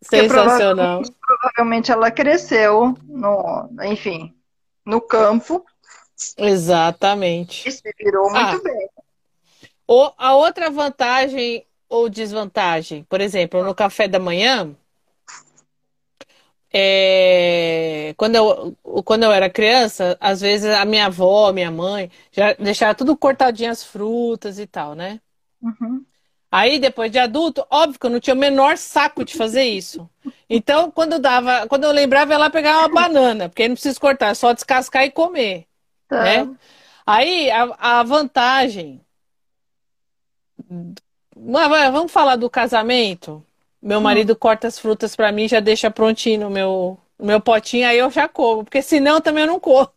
Sensacional. Provavelmente, provavelmente ela cresceu, no, enfim, no campo. Exatamente. E se virou muito ah. bem. Ou a outra vantagem ou desvantagem, por exemplo, no café da manhã, é... quando, eu, quando eu era criança, às vezes a minha avó, minha mãe, já deixava tudo cortadinho as frutas e tal, né? Uhum. Aí, depois de adulto, óbvio que eu não tinha o menor saco de fazer isso. Então, quando eu, dava, quando eu lembrava, ela pegava uma banana, porque não precisa cortar, é só descascar e comer. Tá. Né? Aí, a, a vantagem... Vamos falar do casamento. Meu marido hum. corta as frutas pra mim e já deixa prontinho no meu, meu potinho. Aí eu já como, porque senão também eu não como.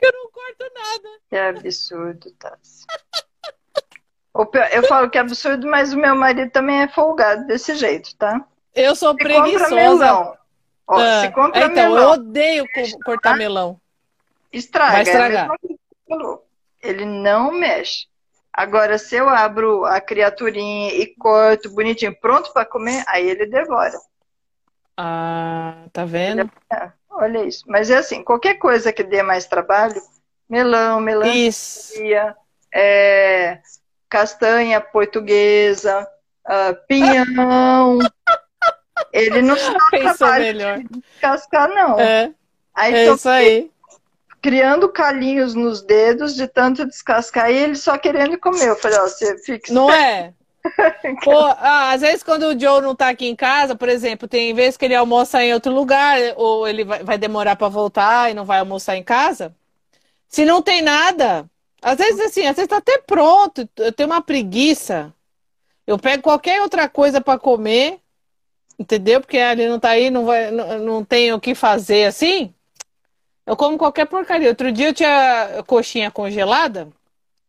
Eu não corto nada. Que absurdo, Tassi. Eu falo que é absurdo, mas o meu marido também é folgado desse jeito, tá? Eu sou se preguiçosa. Compra melão. Ó, ah, se compra então, melão. Eu odeio cortar melão. Estraga. Vai estragar. É a mesma coisa que você falou. Ele não mexe. Agora, se eu abro a criaturinha e corto bonitinho, pronto para comer, aí ele devora. Ah, tá vendo? É, olha isso. Mas é assim, qualquer coisa que dê mais trabalho, melão, melancia, é, castanha portuguesa, uh, pinhão. Ele não sabe trabalho de cascar, não. É, aí, é isso aí. Criando calinhos nos dedos de tanto descascar e ele só querendo comer. Eu falei, ó, você fica... Não é? Pô, ah, às vezes quando o Joe não tá aqui em casa, por exemplo, tem vezes que ele almoça em outro lugar, ou ele vai, vai demorar pra voltar e não vai almoçar em casa. Se não tem nada, às vezes assim, às vezes tá até pronto, eu tenho uma preguiça, eu pego qualquer outra coisa pra comer, entendeu? Porque ele não tá aí, não, vai, não, não tem o que fazer assim. Eu como qualquer porcaria. Outro dia eu tinha coxinha congelada.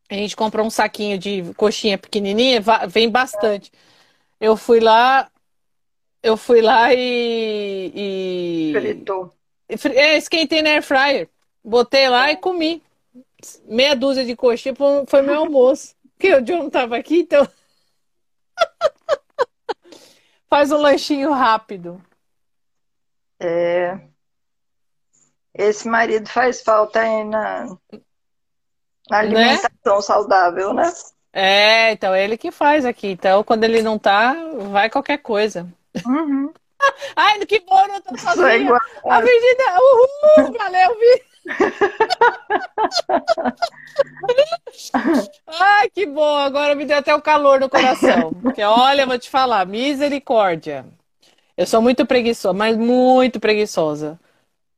A gente comprou um saquinho de coxinha pequenininha, vem bastante. Eu fui lá, eu fui lá e... e fritou. Esquentei na air fryer. Botei lá e comi. Meia dúzia de coxinha, foi meu almoço. Porque o John não tava aqui, então... Faz um lanchinho rápido. É... Esse marido faz falta aí na... Na alimentação, né? Saudável, né? É, então é ele que faz aqui. Então, quando ele não tá, vai qualquer coisa. Uhum. Ai, que bom, não tô sozinha. É igual, a Virgínia, uhul, valeu, Virgínia. Ai, que bom, agora me deu até o calor no coração. Porque, olha, eu vou te falar, misericórdia. Eu sou muito preguiçosa, mas muito preguiçosa.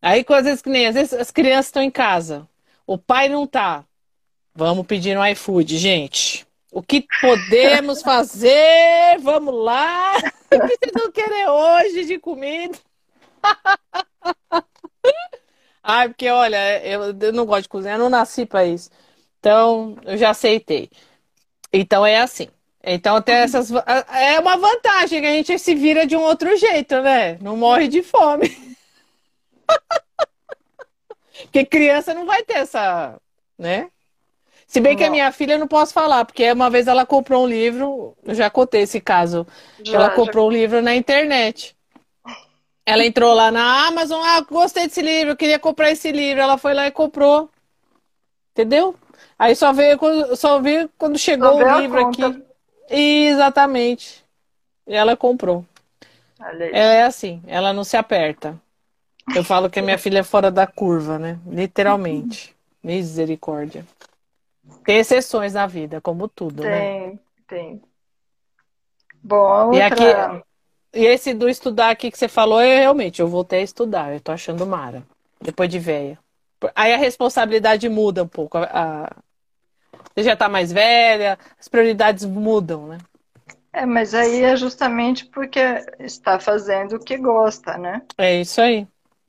Aí, às vezes, que nem, às vezes as crianças estão em casa, o pai não tá. Vamos pedir um iFood, gente. O que podemos fazer? Vamos lá. O que vocês vão querer hoje de comida? Ai, porque olha, eu, eu não gosto de cozinhar, eu não nasci pra isso. Então, eu já aceitei. Então é assim. Então até essas é uma vantagem que a gente se vira de um outro jeito, né? Não morre de fome. Porque criança não vai ter essa, né? Se bem que a minha filha eu não posso falar, porque uma vez ela comprou um livro, eu já contei esse caso, já, ela comprou já... um livro na internet. Ela entrou lá na Amazon, ah, gostei desse livro, eu queria comprar esse livro, ela foi lá e comprou. Entendeu? Aí só veio quando, só veio quando chegou o livro aqui. Exatamente. E ela comprou. Ela é assim, ela não se aperta. Eu falo que a minha filha é fora da curva, né? Literalmente. Misericórdia. Tem exceções na vida, como tudo, tem, né? Tem, tem. Bom, e, aqui, e esse do estudar aqui que você falou, eu realmente, eu voltei a estudar, eu tô achando mara, depois de velha. Aí a responsabilidade muda um pouco. A, a, você já tá mais velha, as prioridades mudam, né? É, mas aí é justamente porque está fazendo o que gosta, né? É isso aí.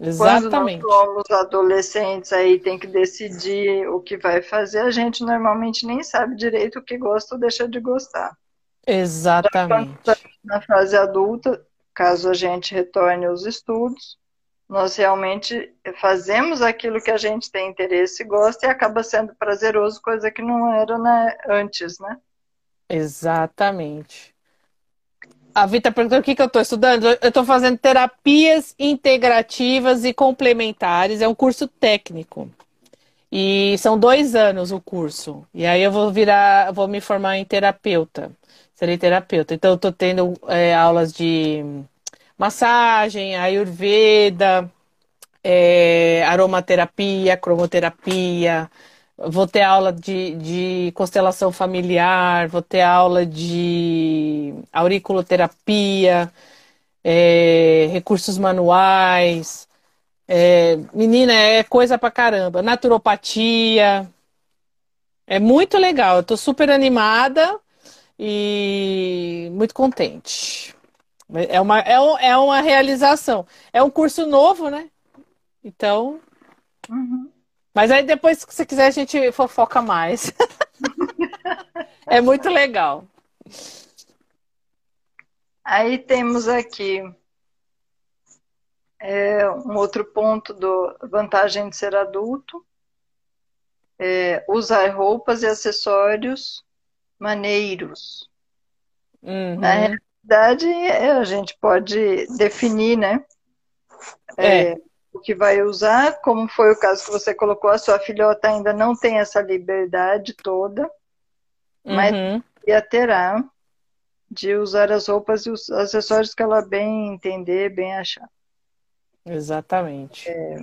Exatamente. Quando nós somos adolescentes, aí tem que decidir o que vai fazer, a gente normalmente nem sabe direito o que gosta ou deixa de gostar. Exatamente. Na fase adulta, caso a gente retorne aos estudos, nós realmente fazemos aquilo que a gente tem interesse e gosta e acaba sendo prazeroso, coisa que não era, né, antes, né? Exatamente. A Vita perguntou o que, que eu estou estudando. Eu estou fazendo terapias integrativas e complementares. É um curso técnico. E são dois anos o curso. E aí eu vou virar, vou me formar em terapeuta. Serei terapeuta. Então eu estou tendo é, aulas de massagem, ayurveda, é, aromaterapia, cromoterapia. Vou ter aula de, de constelação familiar, vou ter aula de auriculoterapia, é, recursos manuais. É, menina, é coisa pra caramba. Naturopatia. É muito legal. Eu tô super animada e muito contente. É uma, é um, é uma realização. É um curso novo, né? Então... Uhum. Mas aí depois, se quiser, a gente fofoca mais. É muito legal. Aí temos aqui é, um outro ponto da vantagem de ser adulto. É, usar roupas e acessórios maneiros. Uhum. Na realidade, é, a gente pode definir, né? É. é. O que vai usar, como foi o caso que você colocou, a sua filhota ainda não tem essa liberdade toda, mas uhum. ela terá de usar as roupas e os acessórios que ela bem entender, bem achar. Exatamente. É.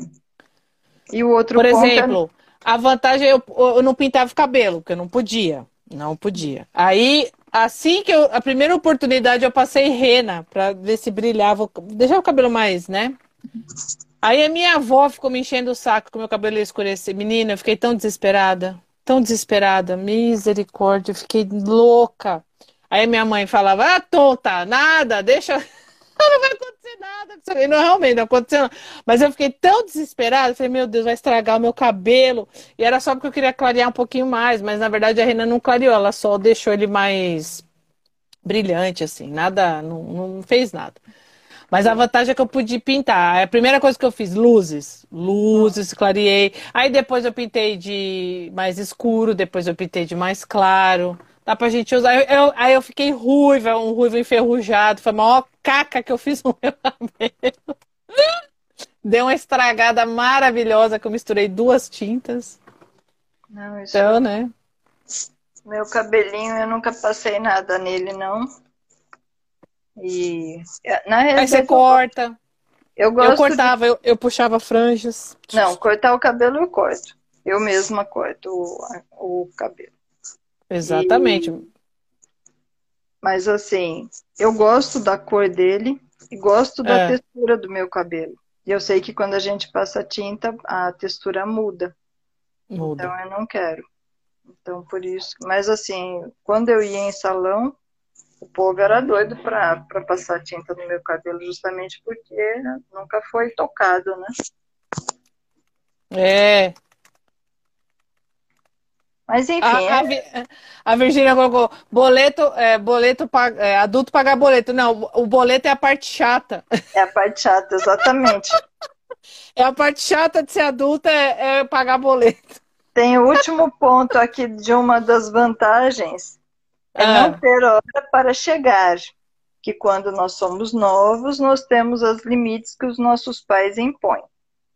E o outro Por ponto exemplo, é... a vantagem é eu, eu não pintava o cabelo, porque eu não podia. Não podia. Aí Assim que eu, a primeira oportunidade, eu passei rena pra ver se brilhava, deixar o cabelo mais, né? Aí a minha avó ficou me enchendo o saco que meu cabelo ia escurecer. Menina, eu fiquei tão desesperada, tão desesperada, misericórdia, eu fiquei louca. Aí minha mãe falava, ah, tonta, nada, deixa, não vai acontecer nada. E não, realmente, não aconteceu nada. Mas eu fiquei tão desesperada, falei, meu Deus, vai estragar o meu cabelo. E era só porque eu queria clarear um pouquinho mais, mas na verdade a Renan não clareou, ela só deixou ele mais brilhante, assim, nada, não, não fez nada. Mas a vantagem é que eu pude pintar. A primeira coisa que eu fiz, luzes. Luzes, clareei. Aí depois eu pintei de mais escuro, depois eu pintei de mais claro. Dá pra gente usar. Eu, eu, aí eu fiquei ruiva, um ruivo enferrujado. Foi a maior caca que eu fiz no meu cabelo. Deu uma estragada maravilhosa que eu misturei duas tintas. Não, eu então, já... né? Meu cabelinho, eu nunca passei nada nele, não. E na realidade, aí você corta. Eu, gosto eu cortava, de... eu, eu puxava franjas. Não, cortar o cabelo eu corto. Eu mesma corto o, o cabelo. Exatamente. E... Mas assim, eu gosto da cor dele e gosto da é. textura do meu cabelo. E eu sei que quando a gente passa tinta, a textura muda. Muda. Então eu não quero. Então por isso. Mas assim, quando eu ia em salão, o povo era doido para passar tinta no meu cabelo, justamente porque nunca foi tocado, né? É. Mas enfim. A, é... a, a Virgínia colocou: boleto, é, boleto é, adulto pagar boleto. Não, o boleto é a parte chata. É a parte chata, exatamente. É a parte chata de ser adulta é, é pagar boleto. Tem o último ponto aqui de uma das vantagens. É não ter hora para chegar, que quando nós somos novos, nós temos os limites que os nossos pais impõem.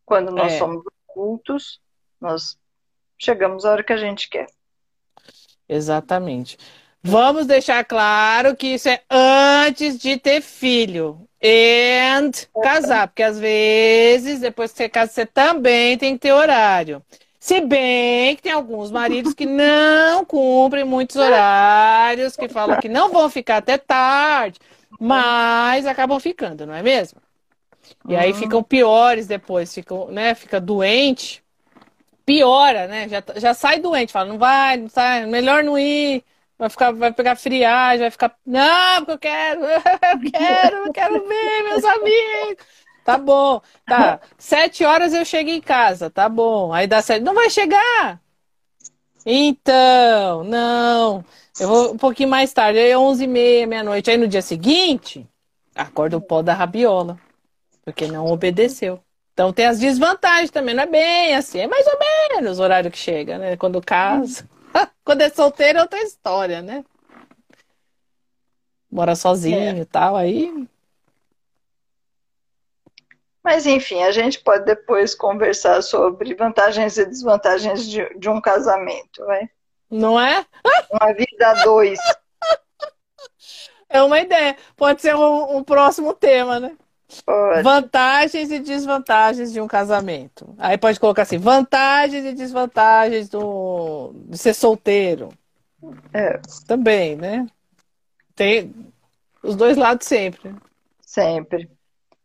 Quando nós é. somos adultos, nós chegamos à hora que a gente quer. Exatamente. Vamos deixar claro que isso é antes de ter filho e casar, porque às vezes, depois que você casa, você também tem que ter horário. Se bem que tem alguns maridos que não cumprem muitos horários, que falam que não vão ficar até tarde, mas acabam ficando, não é mesmo? E aí ficam piores depois, ficam, né, fica doente, piora, né? Já, já sai doente, fala, não vai, não sai, melhor não ir, vai, ficar, vai pegar friagem, vai ficar, não, porque eu quero, eu quero, eu quero ver meus amigos. Tá bom, tá. Sete horas eu chego em casa, tá bom. Aí dá sete. Não vai chegar? Então, não. Eu vou um pouquinho mais tarde, aí onze e meia, meia-noite. Aí no dia seguinte, acorda o pó da rabiola, porque não obedeceu. Então tem as desvantagens também, não é bem assim. É mais ou menos o horário que chega, né? Quando casa. Quando é solteiro é outra história, né? Mora sozinho e tal, aí... Mas, enfim, a gente pode depois conversar sobre vantagens e desvantagens de, de um casamento, né? Não é? Uma vida a dois. É uma ideia. Pode ser um, um próximo tema, né? Pode. Vantagens e desvantagens de um casamento. Aí pode colocar assim, vantagens e desvantagens do, de ser solteiro. É. Também, né? Tem os dois lados sempre. Sempre.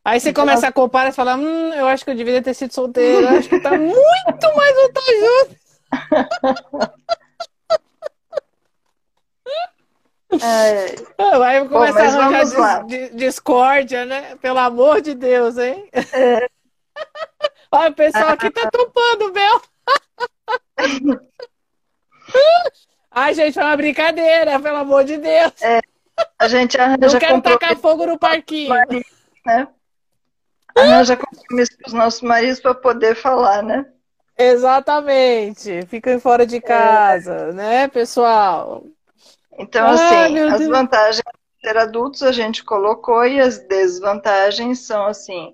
Aí você começa a comparar e fala, hum, eu acho que eu deveria ter sido solteiro, eu acho que tá muito mais vantajoso. É... Aí começa a arranjar dis discórdia, né? Pelo amor de Deus, hein? É... Olha, o pessoal aqui tá topando, meu. Ai, gente, foi uma brincadeira, pelo amor de Deus. É... A gente arranja. Não quero tacar fogo no parquinho. Marido, né? Arranja compromisso com os nossos maridos para poder falar, né? Exatamente. Ficam fora de casa, é. né, pessoal? Então, ah, assim, as Deus. vantagens de ser adultos a gente colocou e as desvantagens são, assim,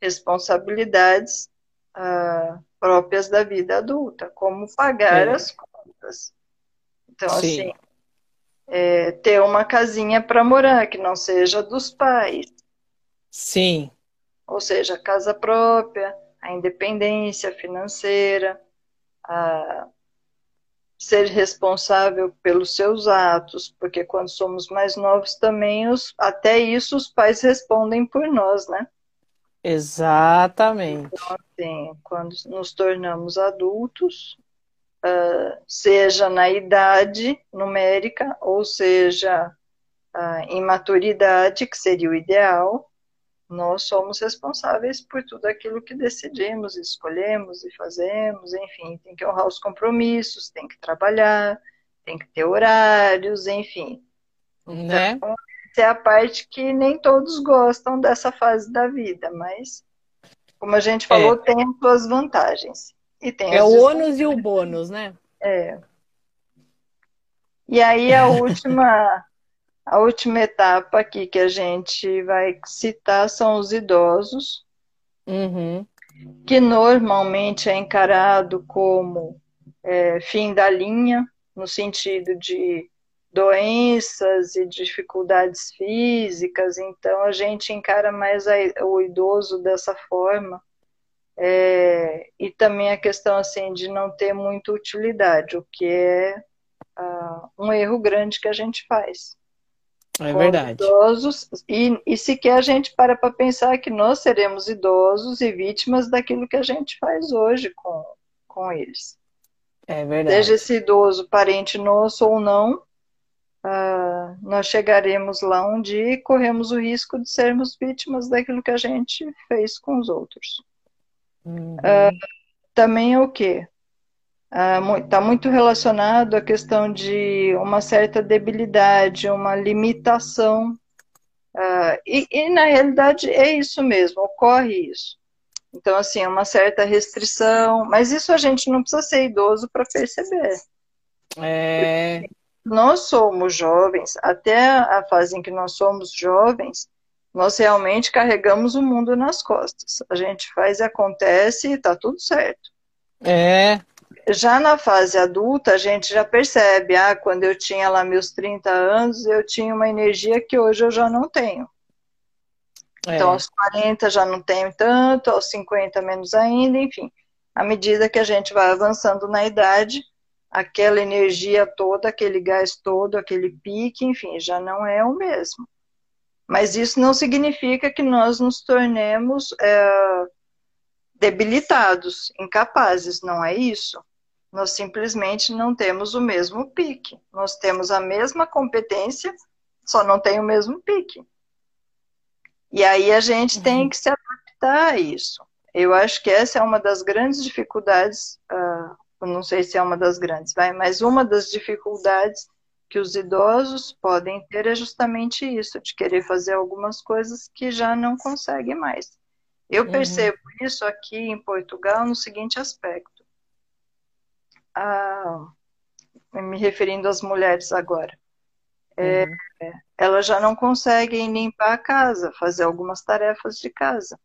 responsabilidades ah, próprias da vida adulta, como pagar é. as contas. Então, Sim. assim, é, ter uma casinha para morar, que não seja dos pais. Sim. Ou seja, a casa própria, a independência financeira, a, ser responsável pelos seus atos, porque quando somos mais novos também, os, até isso os pais respondem por nós, né? Exatamente. Então, assim, quando nos tornamos adultos, uh, seja na idade numérica, ou seja, uh, em maturidade, que seria o ideal, nós somos responsáveis por tudo aquilo que decidimos, escolhemos e fazemos, enfim, tem que honrar os compromissos, tem que trabalhar, tem que ter horários, enfim. Né? Então, essa é a parte que nem todos gostam dessa fase da vida, mas, como a gente falou, é. tem as suas vantagens. E tem é o ônus e o bônus, né? É. E aí a última... A última etapa aqui que a gente vai citar são os idosos, uhum. que normalmente é encarado como é, fim da linha, no sentido de doenças e dificuldades físicas. Então, a gente encara mais a, o idoso dessa forma. É, e também a questão assim, de não ter muita utilidade, o que é uh, um erro grande que a gente faz. É verdade. Idosos, e, e sequer a gente para para pensar que nós seremos idosos e vítimas daquilo que a gente faz hoje com, com eles. É verdade. Seja esse idoso parente nosso ou não, uh, nós chegaremos lá um dia e corremos o risco de sermos vítimas daquilo que a gente fez com os outros. Uhum. Uh, também é o quê? Está muito relacionado à questão de uma certa debilidade, uma limitação. Uh, e, e, na realidade, é isso mesmo, ocorre isso. Então, assim, uma certa restrição. Mas isso a gente não precisa ser idoso para perceber. É... Nós somos jovens, até a fase em que nós somos jovens, nós realmente carregamos o mundo nas costas. A gente faz e acontece e está tudo certo. É... Já na fase adulta, a gente já percebe, ah, quando eu tinha lá meus trinta anos, eu tinha uma energia que hoje eu já não tenho. É. Então, aos quarenta já não tenho tanto, aos cinquenta menos ainda, enfim. À medida que a gente vai avançando na idade, aquela energia toda, aquele gás todo, aquele pique, enfim, já não é o mesmo. Mas isso não significa que nós nos tornemos é, debilitados, incapazes, não é isso? Nós simplesmente não temos o mesmo pique. Nós temos a mesma competência, só não tem o mesmo pique. E aí a gente uhum. tem que se adaptar a isso. Eu acho que essa é uma das grandes dificuldades, uh, não sei se é uma das grandes, vai, mas uma das dificuldades que os idosos podem ter é justamente isso, de querer fazer algumas coisas que já não conseguem mais. Eu percebo uhum. isso aqui em Portugal no seguinte aspecto. Ah, me referindo às mulheres agora. Uhum. É, elas já não conseguem limpar a casa, fazer algumas tarefas de casa.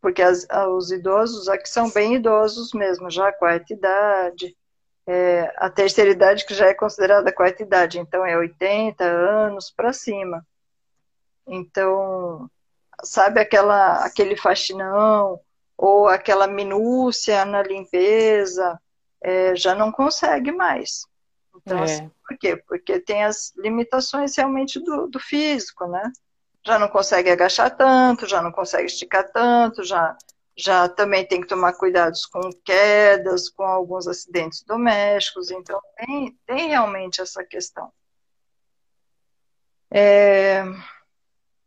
Porque as, os idosos aqui são bem idosos mesmo, já a quarta idade. É, a terceira idade que já é considerada a quarta idade, então é oitenta anos para cima. Então... Sabe, aquela, aquele faxinão ou aquela minúcia na limpeza, é, já não consegue mais. Então, é. assim, por quê? Porque tem as limitações realmente do, do físico, né? Já não consegue agachar tanto, já não consegue esticar tanto, já, já também tem que tomar cuidados com quedas, com alguns acidentes domésticos. Então, tem, tem realmente essa questão. É...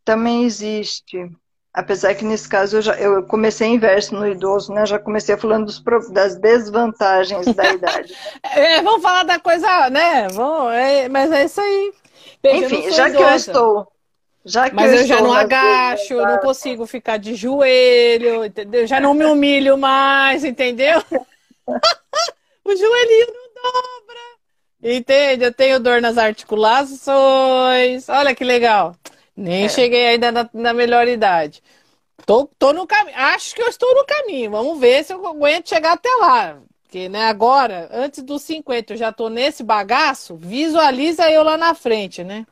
Também existe, apesar que nesse caso eu, já, eu comecei inverso no idoso, né? Já comecei falando dos, das desvantagens da idade. É, vamos falar da coisa, né? Vamos, é, mas é isso aí. Veja, enfim, já idosa. que eu estou... Já que mas eu, eu já não agacho, eu não consigo ficar de joelho, entendeu? Já não me humilho mais, entendeu? O joelhinho não dobra. Entende? Eu tenho dor nas articulações. Olha que legal. Nem é. cheguei ainda na, na melhor idade. Tô, tô no caminho. Acho que eu estou no caminho. Vamos ver se eu aguento chegar até lá. Porque, né, agora, antes dos cinquenta, eu já tô nesse bagaço. Visualiza eu lá na frente, né?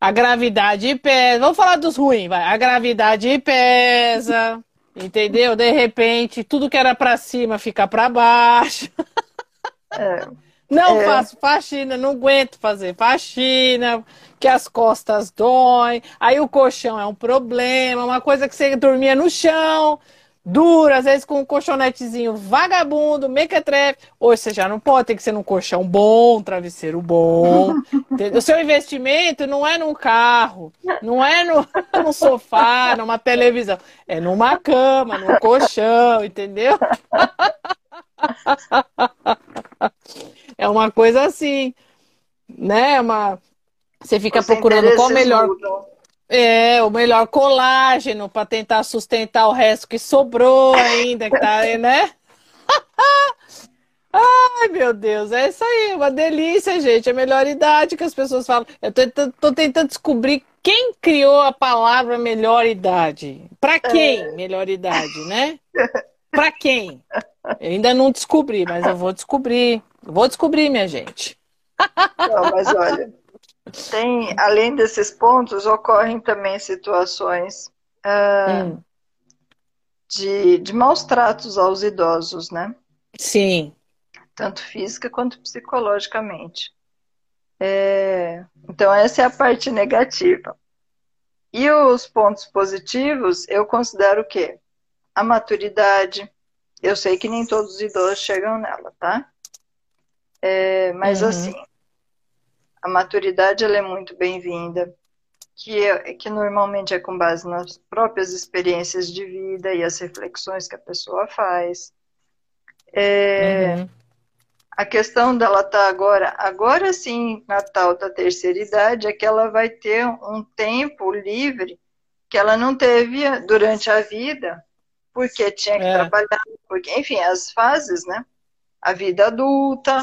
A gravidade pesa. Vamos falar dos ruins, vai. A gravidade pesa. Entendeu? De repente, tudo que era pra cima fica pra baixo. É. Não é. Faço faxina, não aguento fazer faxina, que as costas doem, aí o colchão é um problema, uma coisa que você dormia no chão, dura, às vezes com um colchonetezinho vagabundo, mequetrefe, hoje você já não pode, tem que ser num colchão bom, um travesseiro bom. O seu investimento não é num carro, não é no, num sofá, numa televisão, é numa cama, num colchão, entendeu? É uma coisa assim, né? Uma... Você fica você procurando qual melhor... É, o melhor colágeno para tentar sustentar o resto que sobrou ainda, que tá, né? Ai, meu Deus, é isso aí, uma delícia, gente. É a melhor idade que as pessoas falam. Eu tô, tô, tô tentando descobrir quem criou a palavra melhor idade. Para quem melhor idade, né? Para quem? Eu ainda não descobri, mas eu vou descobrir. Eu vou descobrir, minha gente. Não, mas olha, tem, além desses pontos, ocorrem também situações uh, hum. de, de maus tratos aos idosos, né? Sim. Tanto física quanto psicologicamente. É, então, essa é a parte negativa. E os pontos positivos, eu considero o quê? A maturidade. Eu sei que nem todos os idosos chegam nela, tá? É, mas uhum. assim, a maturidade ela é muito bem-vinda, que, é, que normalmente é com base nas próprias experiências de vida e as reflexões que a pessoa faz. É, uhum. A questão dela tá agora, agora sim, na tal da terceira idade, é que ela vai ter um tempo livre que ela não teve durante a vida, porque tinha que é. trabalhar, porque, enfim, as fases, né? A vida adulta,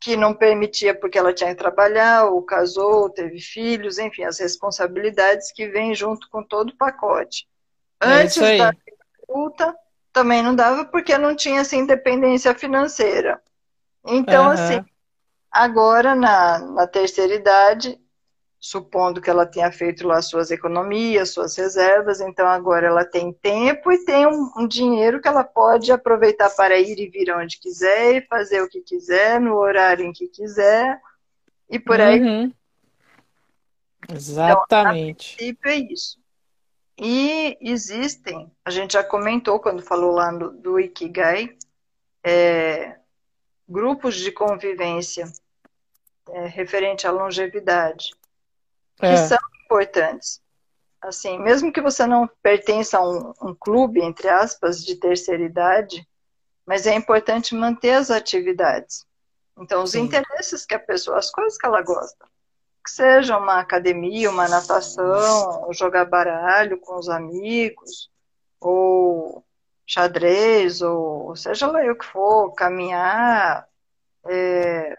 que não permitia porque ela tinha que trabalhar, ou casou, teve filhos, enfim, as responsabilidades que vêm junto com todo o pacote. Antes é da vida adulta, também não dava porque não tinha essa independência financeira. Então, uhum. assim, agora na, na terceira idade, supondo que ela tenha feito lá suas economias, suas reservas, então agora ela tem tempo e tem um, um dinheiro que ela pode aproveitar para ir e vir onde quiser e fazer o que quiser, no horário em que quiser e por aí. Uhum. Exatamente. Então, a princípio é isso. E existem, a gente já comentou quando falou lá no, do Ikigai, é, grupos de convivência é, referente à longevidade. Que é. são importantes. Assim, mesmo que você não pertença a um, um clube, entre aspas, de terceira idade, mas é importante manter as atividades. Então, os Sim. interesses que a pessoa, as coisas que ela gosta, que seja uma academia, uma natação, ou jogar baralho com os amigos, ou xadrez, ou seja lá o que for, caminhar, é...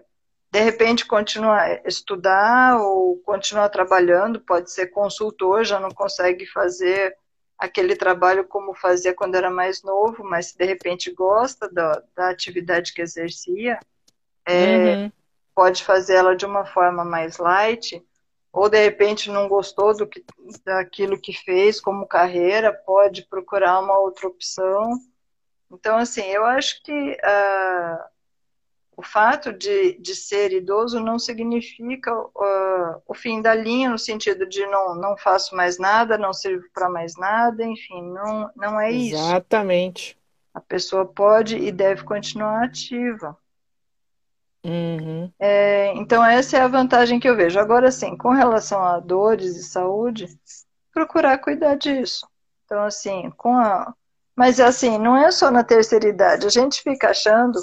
de repente continuar estudar ou continuar trabalhando, pode ser consultor, já não consegue fazer aquele trabalho como fazia quando era mais novo, mas de repente gosta da, da atividade que exercia, é, uhum. pode fazer ela de uma forma mais light, ou de repente não gostou do que, daquilo que fez como carreira, pode procurar uma outra opção. Então, assim, eu acho que... Uh, O fato de, de ser idoso não significa uh, o fim da linha, no sentido de não, não faço mais nada, não sirvo para mais nada, enfim, não, não é isso. Exatamente. A pessoa pode e deve continuar ativa. Uhum. É, então, essa é a vantagem que eu vejo. Agora, sim, com relação a dores e saúde, procurar cuidar disso. Então, assim, com a... Mas, assim, não é só na terceira idade. A gente fica achando...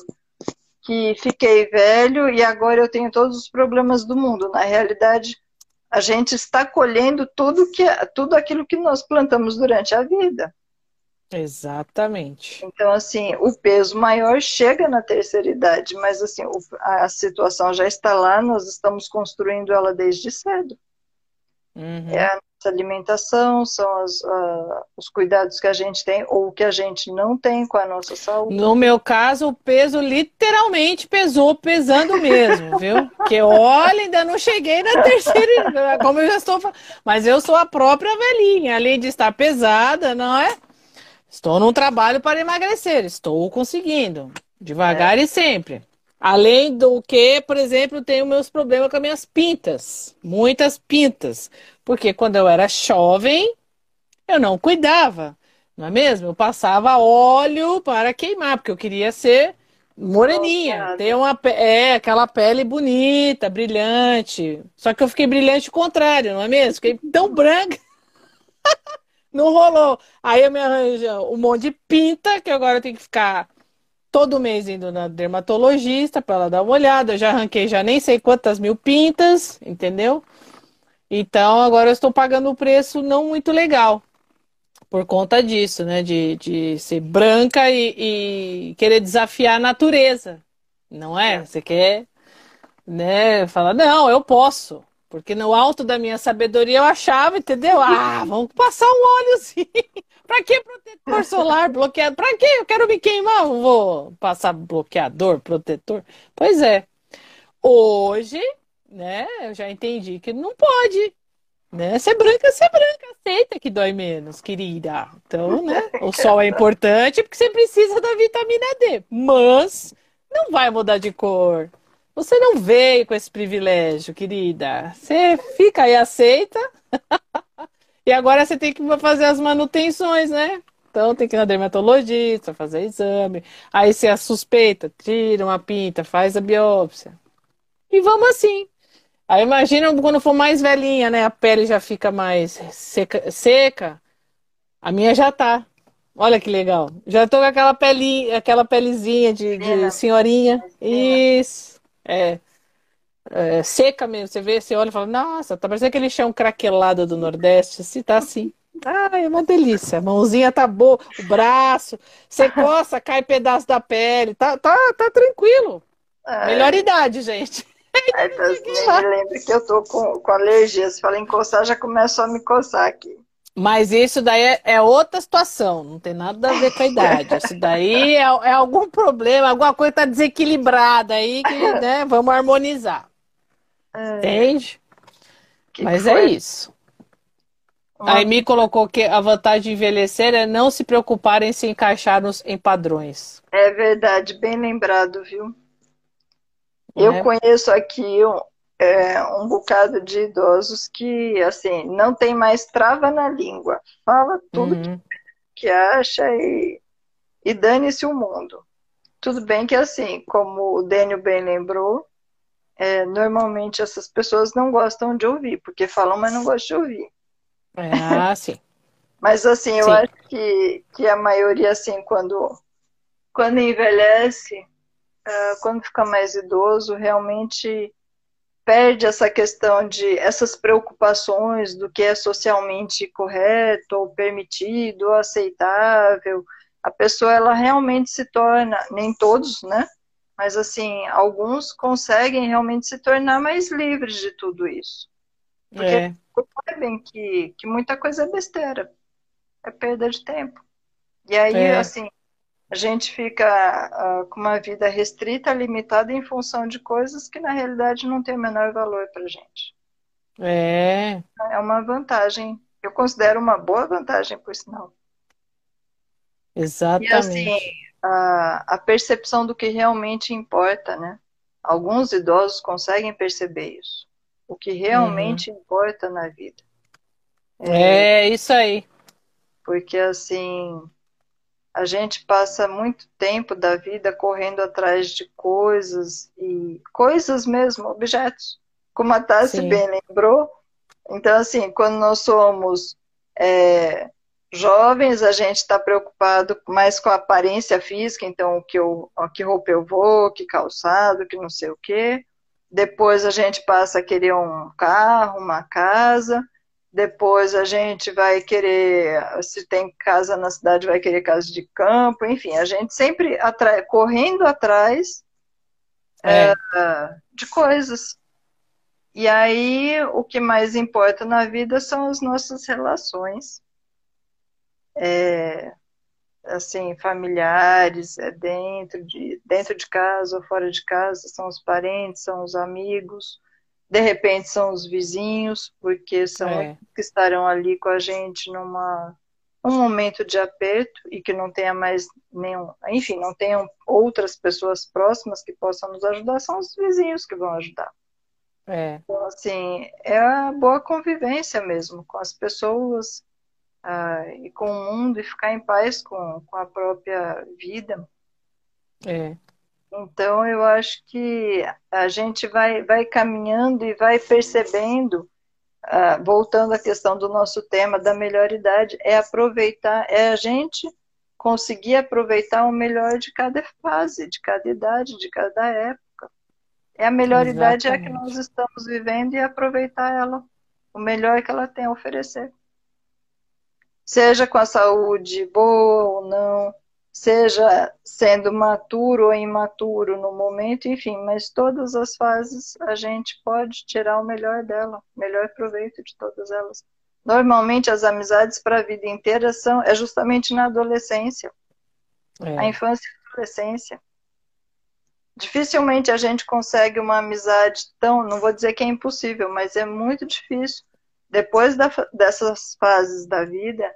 que fiquei velho e agora eu tenho todos os problemas do mundo. Na realidade, a gente está colhendo tudo, que, tudo aquilo que nós plantamos durante a vida. Exatamente. Então, assim, o peso maior chega na terceira idade, mas assim, a situação já está lá, nós estamos construindo ela desde cedo. Uhum. É a nossa alimentação, são as, uh, os cuidados que a gente tem ou que a gente não tem com a nossa saúde. No meu caso, o peso literalmente pesou, pesando mesmo, viu? Porque olha, ainda não cheguei na terceira, como eu já estou falando. Mas eu sou a própria velhinha, além de estar pesada, não é? Estou num trabalho para emagrecer, estou conseguindo, devagar é. e sempre. Além do que, por exemplo, tenho meus problemas com as minhas pintas. Muitas pintas. Porque quando eu era jovem, eu não cuidava. Não é mesmo? Eu passava óleo para queimar, porque eu queria ser moreninha. Ter uma, é, aquela pele bonita, brilhante. Só que eu fiquei brilhante o contrário, não é mesmo? Fiquei tão branca. Não rolou. Aí eu me arranjo um monte de pinta, que agora eu tenho que ficar... todo mês indo na dermatologista para ela dar uma olhada. Eu já arranquei já nem sei quantas mil pintas, entendeu? Então agora eu estou pagando um preço não muito legal por conta disso, né? De, de ser branca e, e querer desafiar a natureza, não é? Você quer, né? Falar, não, eu posso. Porque no alto da minha sabedoria eu achava, entendeu? Ah, vamos passar um óleozinho. Pra que protetor solar, bloqueador? Pra que? Eu quero me queimar, eu vou passar bloqueador, protetor. Pois é. Hoje, né, eu já entendi que não pode. Né? Ser branca, ser branca. Aceita que dói menos, querida. Então, né, o sol é importante porque você precisa da vitamina D. Mas não vai mudar de cor. Você não veio com esse privilégio, querida. Você fica aí, aceita. E agora você tem que fazer as manutenções, né? Então tem que ir na dermatologista, fazer exame. Aí você a suspeita, tira uma pinta, faz a biópsia. E vamos assim. Aí imagina quando for mais velhinha, né? A pele já fica mais seca. seca. A minha já tá. Olha que legal. Já tô com aquela, peli, aquela pelezinha de, de senhorinha. Isso. É... É, seca mesmo, você vê, você olha e fala, nossa, tá parecendo aquele chão craquelado do Nordeste, se tá assim, ah, é uma delícia, a mãozinha tá boa, o braço, você coça, cai pedaço da pele, tá, tá, tá tranquilo. Ai. Melhor idade, gente. Ai, então, eu lembro que eu tô com, com alergia, se falar em coçar, já começou a me coçar aqui. Mas isso daí é, é outra situação, não tem nada a ver com a idade. Isso daí é, é algum problema, alguma coisa tá desequilibrada aí, que, né, vamos harmonizar. Entende? Que Mas que é isso. Uma... Aí me colocou que a vantagem de envelhecer é não se preocupar em se encaixar nos, em padrões. É verdade, bem lembrado, viu? É. Eu conheço aqui um, é, um bocado de idosos que, assim, não tem mais trava na língua. Fala tudo uhum. que, que acha e, e dane-se o mundo. Tudo bem que, assim, como o Dênio bem lembrou, É, normalmente essas pessoas não gostam de ouvir, porque falam, mas não gostam de ouvir. Ah, sim. Mas assim, eu sim. acho que, que a maioria, assim, quando, quando envelhece, uh, quando fica mais idoso, realmente perde essa questão de essas preocupações do que é socialmente correto, ou permitido, ou aceitável. A pessoa, ela realmente se torna, nem todos, né? Mas, assim, alguns conseguem realmente se tornar mais livres de tudo isso. Porque percebem que, que muita coisa é besteira. É perda de tempo. E aí, é. assim, a gente fica uh, com uma vida restrita, limitada em função de coisas que, na realidade, não tem o menor valor pra gente. É. É uma vantagem. Eu considero uma boa vantagem, por sinal. Exatamente. E, assim... a percepção do que realmente importa, né? Alguns idosos conseguem perceber isso. O que realmente uhum. importa na vida. É, é isso aí. Porque, assim, a gente passa muito tempo da vida correndo atrás de coisas, e coisas mesmo, objetos. Como a Tassi bem lembrou. Então, assim, quando nós somos... É, jovens, a gente está preocupado mais com a aparência física, então que, eu, que roupa eu vou, que calçado, que não sei o quê. Depois a gente passa a querer um carro, uma casa. Depois a gente vai querer, se tem casa na cidade, vai querer casa de campo. Enfim, a gente sempre atrai, correndo atrás é. É, de coisas. E aí o que mais importa na vida são as nossas relações. É, assim, familiares, é dentro de, dentro de casa ou fora de casa, são os parentes, são os amigos, de repente são os vizinhos, porque são é. que estarão ali com a gente numa, um momento de aperto e que não tenha mais nenhum, enfim, não tenham outras pessoas próximas que possam nos ajudar, são os vizinhos que vão ajudar. É. Então, assim, é a boa convivência mesmo com as pessoas ah, e com o mundo, e ficar em paz com, com a própria vida. É. Então, eu acho que a gente vai, vai caminhando e vai percebendo, ah, voltando à questão do nosso tema da melhor idade, é aproveitar, é a gente conseguir aproveitar o melhor de cada fase, de cada idade, de cada época. É a melhor idade é a que nós estamos vivendo e aproveitar ela, o melhor que ela tem a oferecer. Seja com a saúde boa ou não, seja sendo maturo ou imaturo no momento, enfim, mas todas as fases a gente pode tirar o melhor dela, o melhor proveito de todas elas. Normalmente as amizades para a vida inteira são, é justamente na adolescência, é. a infância e a adolescência. Dificilmente a gente consegue uma amizade tão, não vou dizer que é impossível, mas é muito difícil. Depois da, dessas fases da vida,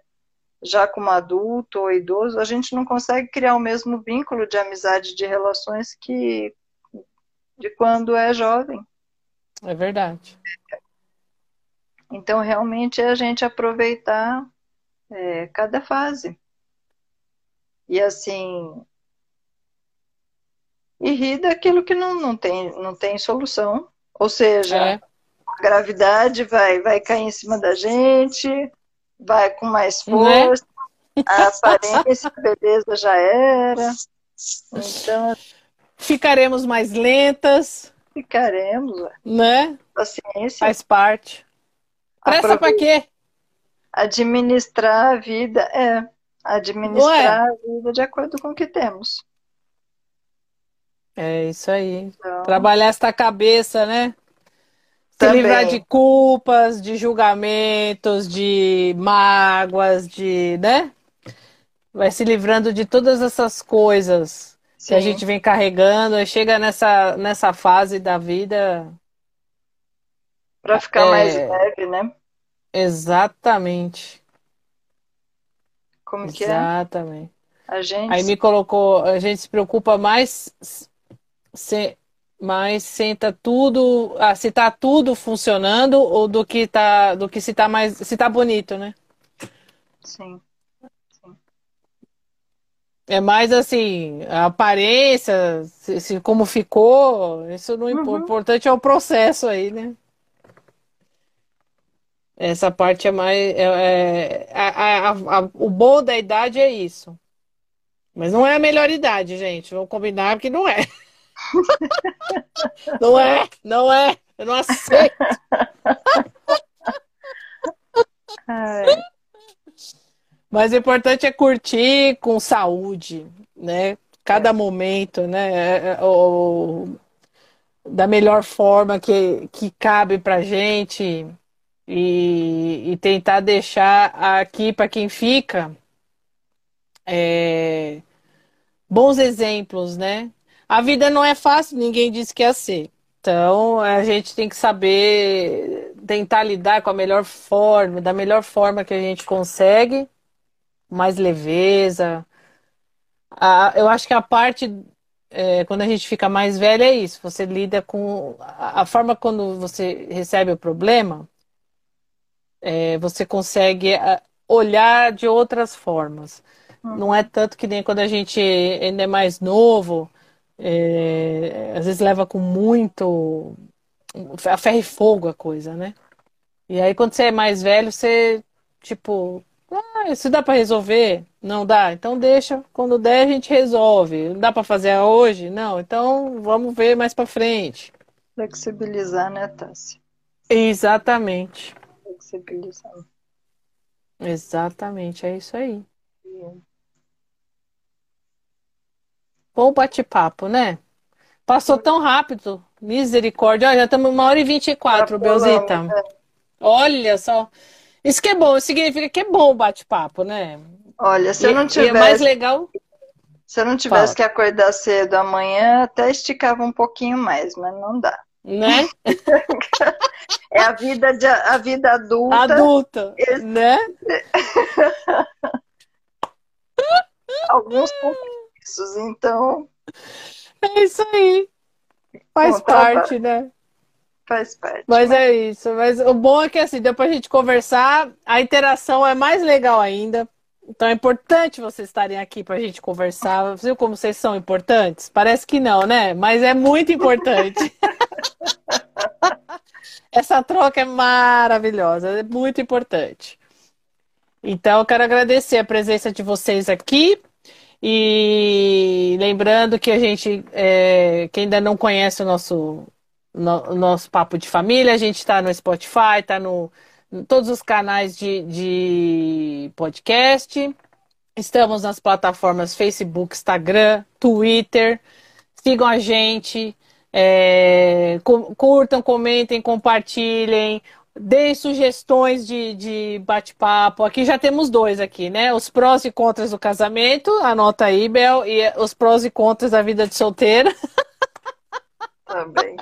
já como adulto ou idoso, a gente não consegue criar o mesmo vínculo de amizade, de relações que de quando é jovem. É verdade. Então, realmente, é a gente aproveitar é, cada fase. E assim... E rir daquilo que não, não, tem, não tem solução. Ou seja, é. a gravidade vai, vai cair em cima da gente, vai com mais força, é? a aparência, a beleza já era. Então, ficaremos mais lentas. Ficaremos. Né? Paciência. Faz parte. Pressa pra quê? Administrar a vida, é. Administrar Ué? a vida de acordo com o que temos. É isso aí. Então, trabalhar esta cabeça, né? Se também. livrar de culpas, de julgamentos, de mágoas, de, né? Vai se livrando de todas essas coisas Sim. que a gente vem carregando. Aí chega nessa, nessa fase da vida... Pra ficar é... mais leve, né? Exatamente. Como que é? Exatamente. A gente... Aí me colocou... A gente se preocupa mais... Se, mas senta tudo, ah, se tá tudo funcionando ou do que tá, do que se tá mais, se tá bonito, né? Sim. Sim. É mais assim, a aparência, se, se como ficou, isso não importa. Uhum. O importante é o processo aí, né? Essa parte é mais, é, é, a, a, a, o bom da idade é isso. Mas não é a melhor idade, gente. Vamos combinar porque não é. Não é, não é, eu não aceito. Ai. Mas o importante é curtir com saúde, né? Cada é. momento, né? O, da melhor forma que, que cabe pra gente e, e tentar deixar aqui para quem fica é, bons exemplos, né? A vida não é fácil, ninguém disse que ia ser. Então, a gente tem que saber tentar lidar com a melhor forma, da melhor forma que a gente consegue, mais leveza. A, eu acho que a parte, é, quando a gente fica mais velha, é isso. Você lida com... A, a forma quando você recebe o problema, é, você consegue olhar de outras formas. Não é tanto que nem quando a gente ainda é mais novo... É, às vezes leva com muito a ferro e fogo a coisa, né? E aí quando você é mais velho, você tipo, ah, isso dá pra resolver? Não dá? Então deixa, quando der a gente resolve. Não dá pra fazer hoje? Não, então vamos ver mais pra frente. Flexibilizar, né, Tássia? Exatamente. Flexibilizar. Exatamente, é isso aí. Sim. Bom bate-papo, né? Passou tão rápido. Misericórdia. Olha, já estamos uma hora e vinte e quatro, Belzita. Né? Olha só. Isso que é bom. Isso significa que é bom o bate-papo, né? Olha, se e, eu não tivesse... E é mais legal... Se eu não tivesse Fala. que acordar cedo amanhã, até esticava um pouquinho mais, mas não dá. Né? É a vida, de, a vida adulta. Adulta, Esse... né? alguns compromissos, então... É isso aí. Faz parte, né? Faz parte. Mas é isso. Mas o bom é que, assim, deu pra gente conversar, a interação é mais legal ainda. Então é importante vocês estarem aqui pra gente conversar. Viu como vocês são importantes? Parece que não, né? Mas é muito importante. Essa troca é maravilhosa, é muito importante. Então eu quero agradecer a presença de vocês aqui. E lembrando que a gente, é, quem ainda não conhece o nosso, no, nosso Papo de Família, a gente está no Spotify, está no, em todos os canais de, de podcast. Estamos nas plataformas Facebook, Instagram, Twitter. Sigam a gente, é, curtam, comentem, compartilhem. Deem sugestões de, de bate-papo. Aqui já temos dois aqui, né? Os prós e contras do casamento. Anota aí, Bel. E os prós e contras da vida de solteira. Também.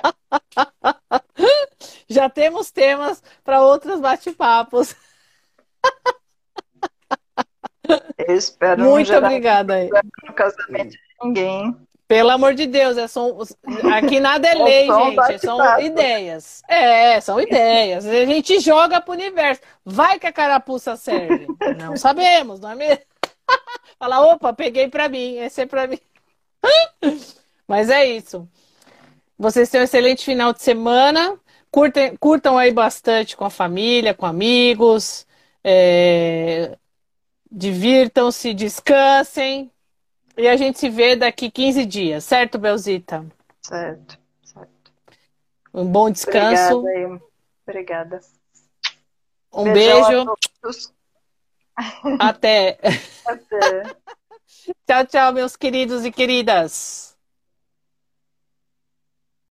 Já temos temas para outros bate-papos. Eu espero Muito não obrigada aí. No casamento de ninguém. Pelo amor de Deus, é som... aqui nada é lei, gente, são ideias. É, são ideias. A gente joga pro universo. Vai que a carapuça serve. Não sabemos, não é mesmo? Fala, opa, peguei pra mim, esse é pra mim. Mas é isso. Vocês tenham um excelente final de semana. Curtem, curtam aí bastante com a família, com amigos. É... Divirtam-se, descansem. E a gente se vê daqui quinze dias, certo, Belzita? Certo, certo. Um bom descanso. Obrigada. Obrigada. Um Beijão beijo. A todos. Até. Até. Tchau, tchau, meus queridos e queridas.